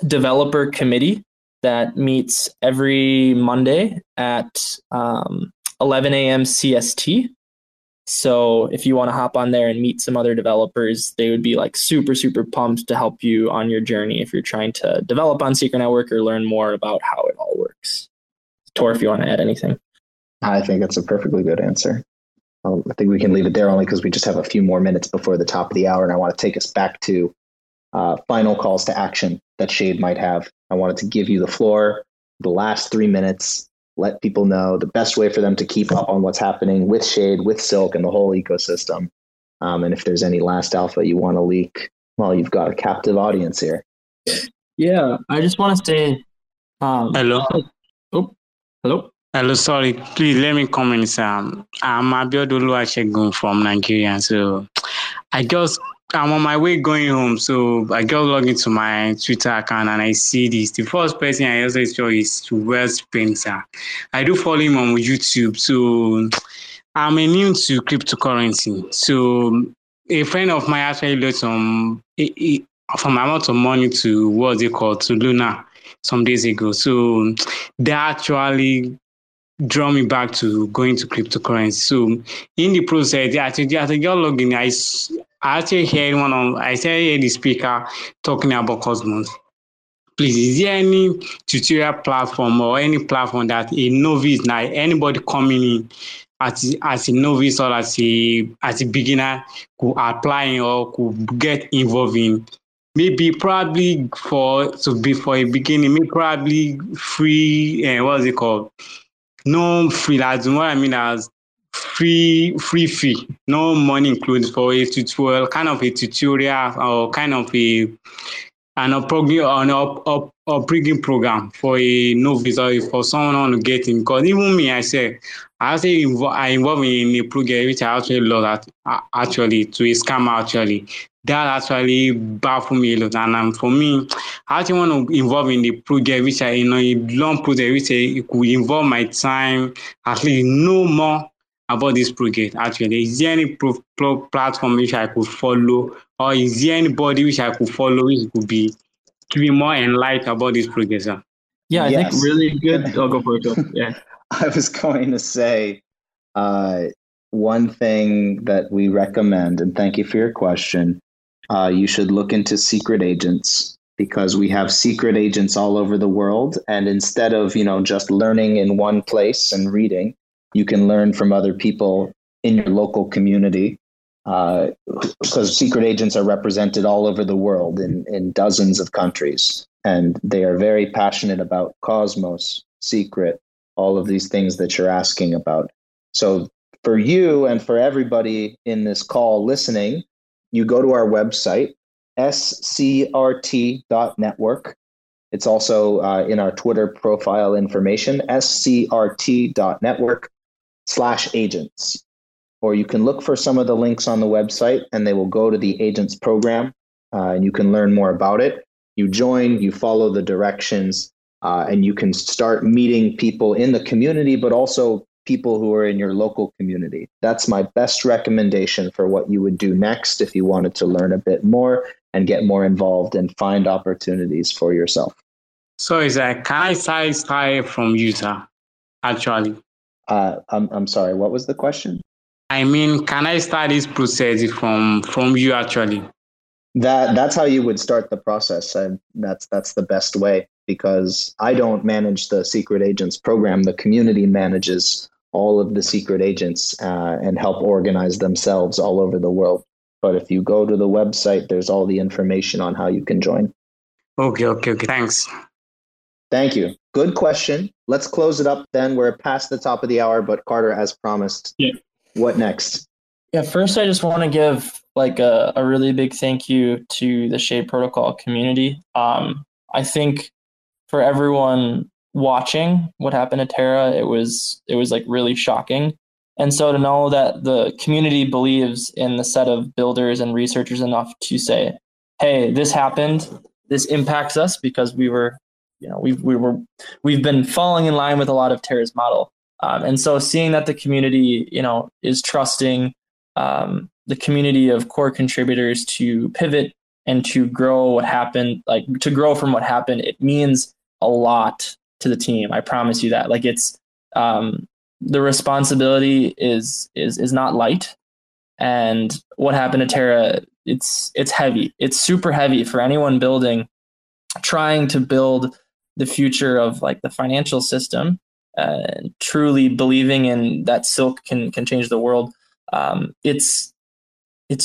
developer committee that meets every Monday at 11 a.m. CST. So if you want to hop on there and meet some other developers, they would be like super, super pumped to help you on your journey if you're trying to develop on Secret Network or learn more about how it all works. Tor, if you want to add anything. I think that's a perfectly good answer. I think we can leave it there only because we just have a few more minutes before the top of the hour, and I want to take us back to final calls to action that Shade might have. I wanted to give you the floor, the last 3 minutes, let people know the best way for them to keep up on what's happening with Shade, with Silk, and the whole ecosystem. And if there's any last alpha you want to leak, well, you've got a captive audience here. Yeah, I just want to say... hello. Oh, hello. Hello, sorry. Please let me comment. I'm Abiodun Oluwasegun from Nigeria. So I'm on my way going home. So I just log into my Twitter account and I see this. The first person I also saw is Wes Spencer. I do follow him on YouTube. So I'm immune to cryptocurrency. So a friend of mine actually lost some amount of money to to Luna some days ago. So they actually draw me back to going to cryptocurrency. So in the process, as I got logged in, I heard the speaker talking about Cosmos. Please, is there any tutorial platform or any platform that a novice, now anybody coming in as a novice or as a beginner could apply or could get involved in? Maybe probably for a beginning, maybe probably free, no free, that's what I mean as free fee, no money included for a tutorial, kind of a tutorial or kind of a breaking program for a novice or for someone to get in. Because even me, I involved in a project which I actually lost to a scammer actually. That actually baffled me a lot. And for me, I actually want to involve in the project, which a long project, which it could involve my time, at least know more about this project, actually. Is there any platform which I could follow? Or is there anybody which I could follow which could be to be more enlightened about this project? Sir? Yeah, I think really good. I'll go for it. Yeah. I was going to say... one thing that we recommend, and thank you for your question, you should look into secret agents, because we have secret agents all over the world. And instead of, just learning in one place and reading, you can learn from other people in your local community, because secret agents are represented all over the world in dozens of countries. And they are very passionate about Cosmos, Secret, all of these things that you're asking about. So for you and for everybody in this call listening, you go to our website, scrt.network. It's also in our Twitter profile information, scrt.network/agents. Or you can look for some of the links on the website and they will go to the agents program, and you can learn more about it. You join, you follow the directions, and you can start meeting people in the community, but also people who are in your local community. That's my best recommendation for what you would do next if you wanted to learn a bit more and get more involved and find opportunities for yourself. So is that Kai Sai from Utah, actually? I'm sorry, what was the question? I mean, can I start this process from you, actually? That's how you would start the process, and that's the best way, because I don't manage the secret agents program. The community manages all of the secret agents and help organize themselves all over the world. But if you go to the website, there's all the information on how you can join. Okay. Thanks. Thank you. Good question. Let's close it up then. We're past the top of the hour, but Carter, as promised, What next? Yeah, first I just want to give a really big thank you to the Shade Protocol community. I think for everyone watching what happened to Terra, it was really shocking. And so to know that the community believes in the set of builders and researchers enough to say, hey, this happened, this impacts us, because we've been falling in line with a lot of Terra's model. And so seeing that the community, is trusting the community of core contributors to pivot and to grow what happened, to grow from what happened, it means a lot to the team. I promise you that. It's the responsibility is not light, and what happened to Terra, it's heavy. It's super heavy for anyone trying to build the future of the financial system. truly believing in that Silk can change the world. It's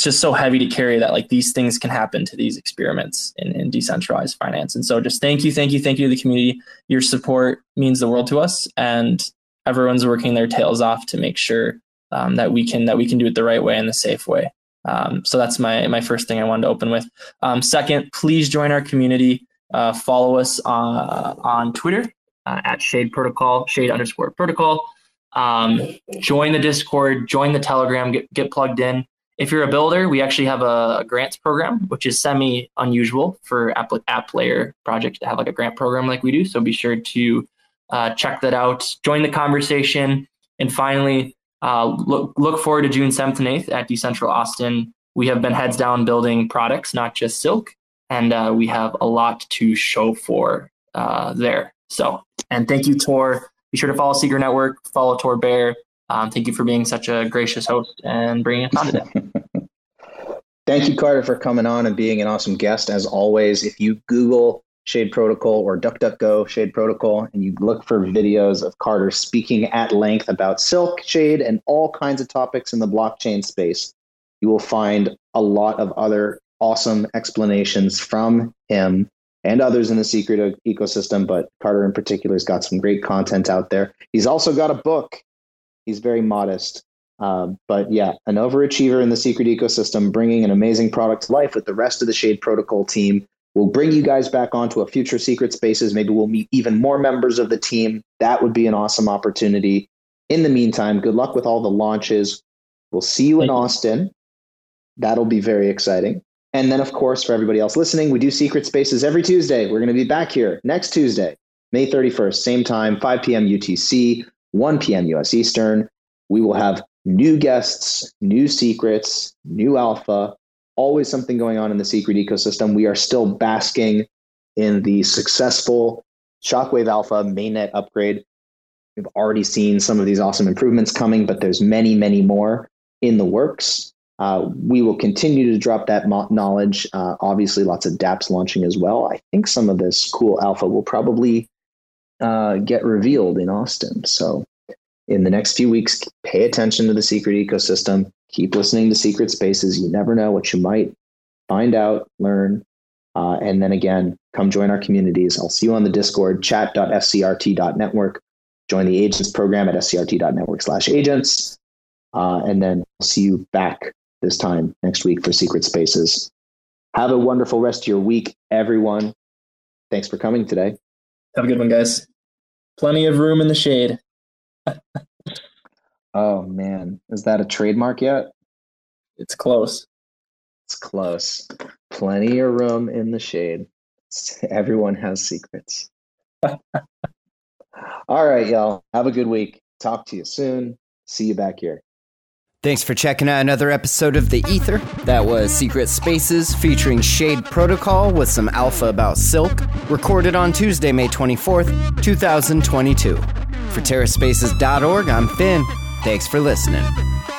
just so heavy to carry that like these things can happen to these experiments in decentralized finance. And so just thank you to the community. Your support means the world to us, and everyone's working their tails off to make sure that we can do it the right way and the safe way. So that's my first thing I wanted to open with. Second, please join our community. Follow us on Twitter at Shade_Protocol. Join the Discord, join the Telegram, get plugged in. If you're a builder, we actually have a grants program, which is semi-unusual for app layer projects to have like a grant program like we do. So be sure to check that out, join the conversation. And finally, look forward to June 7th and 8th at Decentral Austin. We have been heads down building products, not just Silk. And we have a lot to show for there. So, and thank you, Tor. Be sure to follow Secret Network, follow Tor Bear. Thank you for being such a gracious host and bringing us on today. Thank you, Carter, for coming on and being an awesome guest. As always, if you Google Shade Protocol or DuckDuckGo Shade Protocol and you look for videos of Carter speaking at length about Silk, Shade, and all kinds of topics in the blockchain space, you will find a lot of other awesome explanations from him and others in the Secret ecosystem. But Carter in particular has got some great content out there. He's also got a book. He's very modest, but yeah, an overachiever in the Secret ecosystem, bringing an amazing product to life with the rest of the Shade Protocol team. We'll bring you guys back onto a future Secret Spaces. Maybe we'll meet even more members of the team. That would be an awesome opportunity. In the meantime, good luck with all the launches. We'll see you in Austin. That'll be very exciting. And then, of course, for everybody else listening, we do Secret Spaces every Tuesday. We're going to be back here next Tuesday, May 31st, same time, 5 p.m. UTC. 1 p.m. U.S. Eastern. We will have new guests, new secrets, new alpha, always something going on in the Secret ecosystem. We are still basking in the successful Shockwave Alpha mainnet upgrade. We've already seen some of these awesome improvements coming, but there's many, many more in the works. We will continue to drop that knowledge. Obviously, lots of dApps launching as well. I think some of this cool alpha will probably get revealed in Austin. So in the next few weeks, pay attention to the Secret ecosystem. Keep listening to Secret Spaces. You never know what you might find out, learn. And then again, come join our communities. I'll see you on the Discord, chat.scrt.network. Join the agents program at scrt.network/agents. And then I'll see you back this time next week for Secret Spaces. Have a wonderful rest of your week, everyone. Thanks for coming today. Have a good one, guys. Plenty of room in the shade. Oh, man. Is that a trademark yet? It's close. Plenty of room in the shade. Everyone has secrets. All right, y'all. Have a good week. Talk to you soon. See you back here. Thanks for checking out another episode of The Ether. That was Secret Spaces featuring Shade Protocol with some alpha about Silk, recorded on Tuesday, May 24th, 2022. For TerraSpaces.org, I'm Finn. Thanks for listening.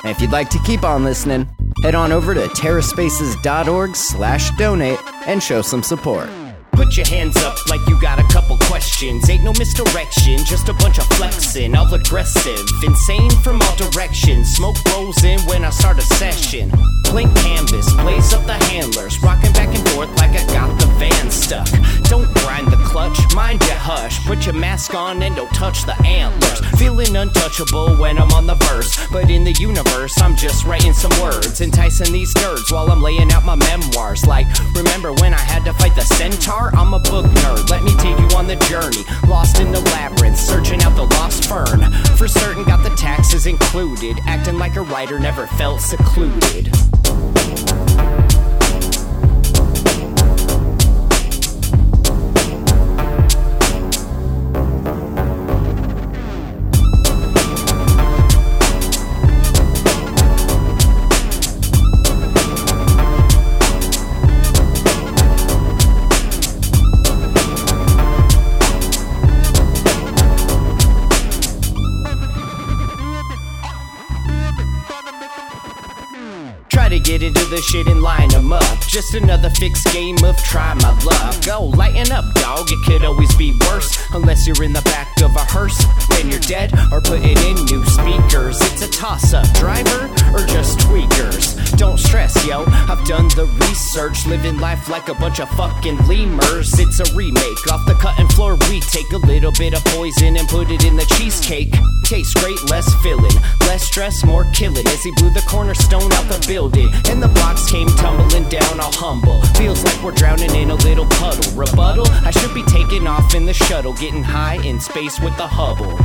And if you'd like to keep on listening, head on over to TerraSpaces.org/donate and show some support. Put your hands up like you got a couple questions. Ain't no misdirection, just a bunch of flexing. All aggressive, insane from all directions. Smoke blows in when I start a session. Blank canvas, blaze up the handlers. Rocking back and forth like I got the van stuck. Don't grind the clutch, mind your hush. Put your mask on and don't touch the antlers. Feeling untouchable when I'm on the verse, but in the universe I'm just writing some words. Enticing these nerds while I'm laying out my memoirs. Like, remember when I had to fight the centaur? I'm a book nerd, let me take you on the journey. Lost in the labyrinth, searching out the lost fern. For certain got the taxes included. Acting like a writer never felt secluded. Get into the other shit and line them up. Just another fixed game of try my luck. Go lighten up, dog. It could always be worse. Unless you're in the back of a hearse, then you're dead or put it in new speakers. It's a toss-up, driver or just tweakers. Don't stress, yo, I've done the research. Living life like a bunch of fucking lemurs. It's a remake, off the cutting floor. We take a little bit of poison and put it in the cheesecake. Tastes great, less filling, less stress, more killing. As he blew the cornerstone out the building, and the blocks came tumbling down, all humble. Feels like we're drowning in a little puddle. Rebuttal, I should be taking off in the shuttle, getting high in space with the Hubble.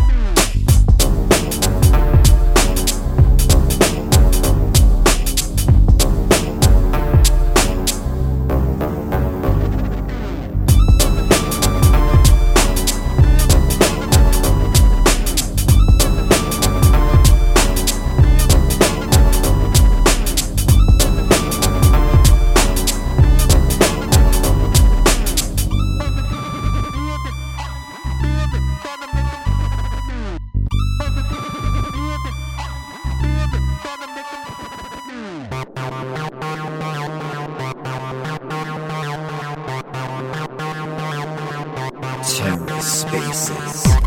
TerraSpaces.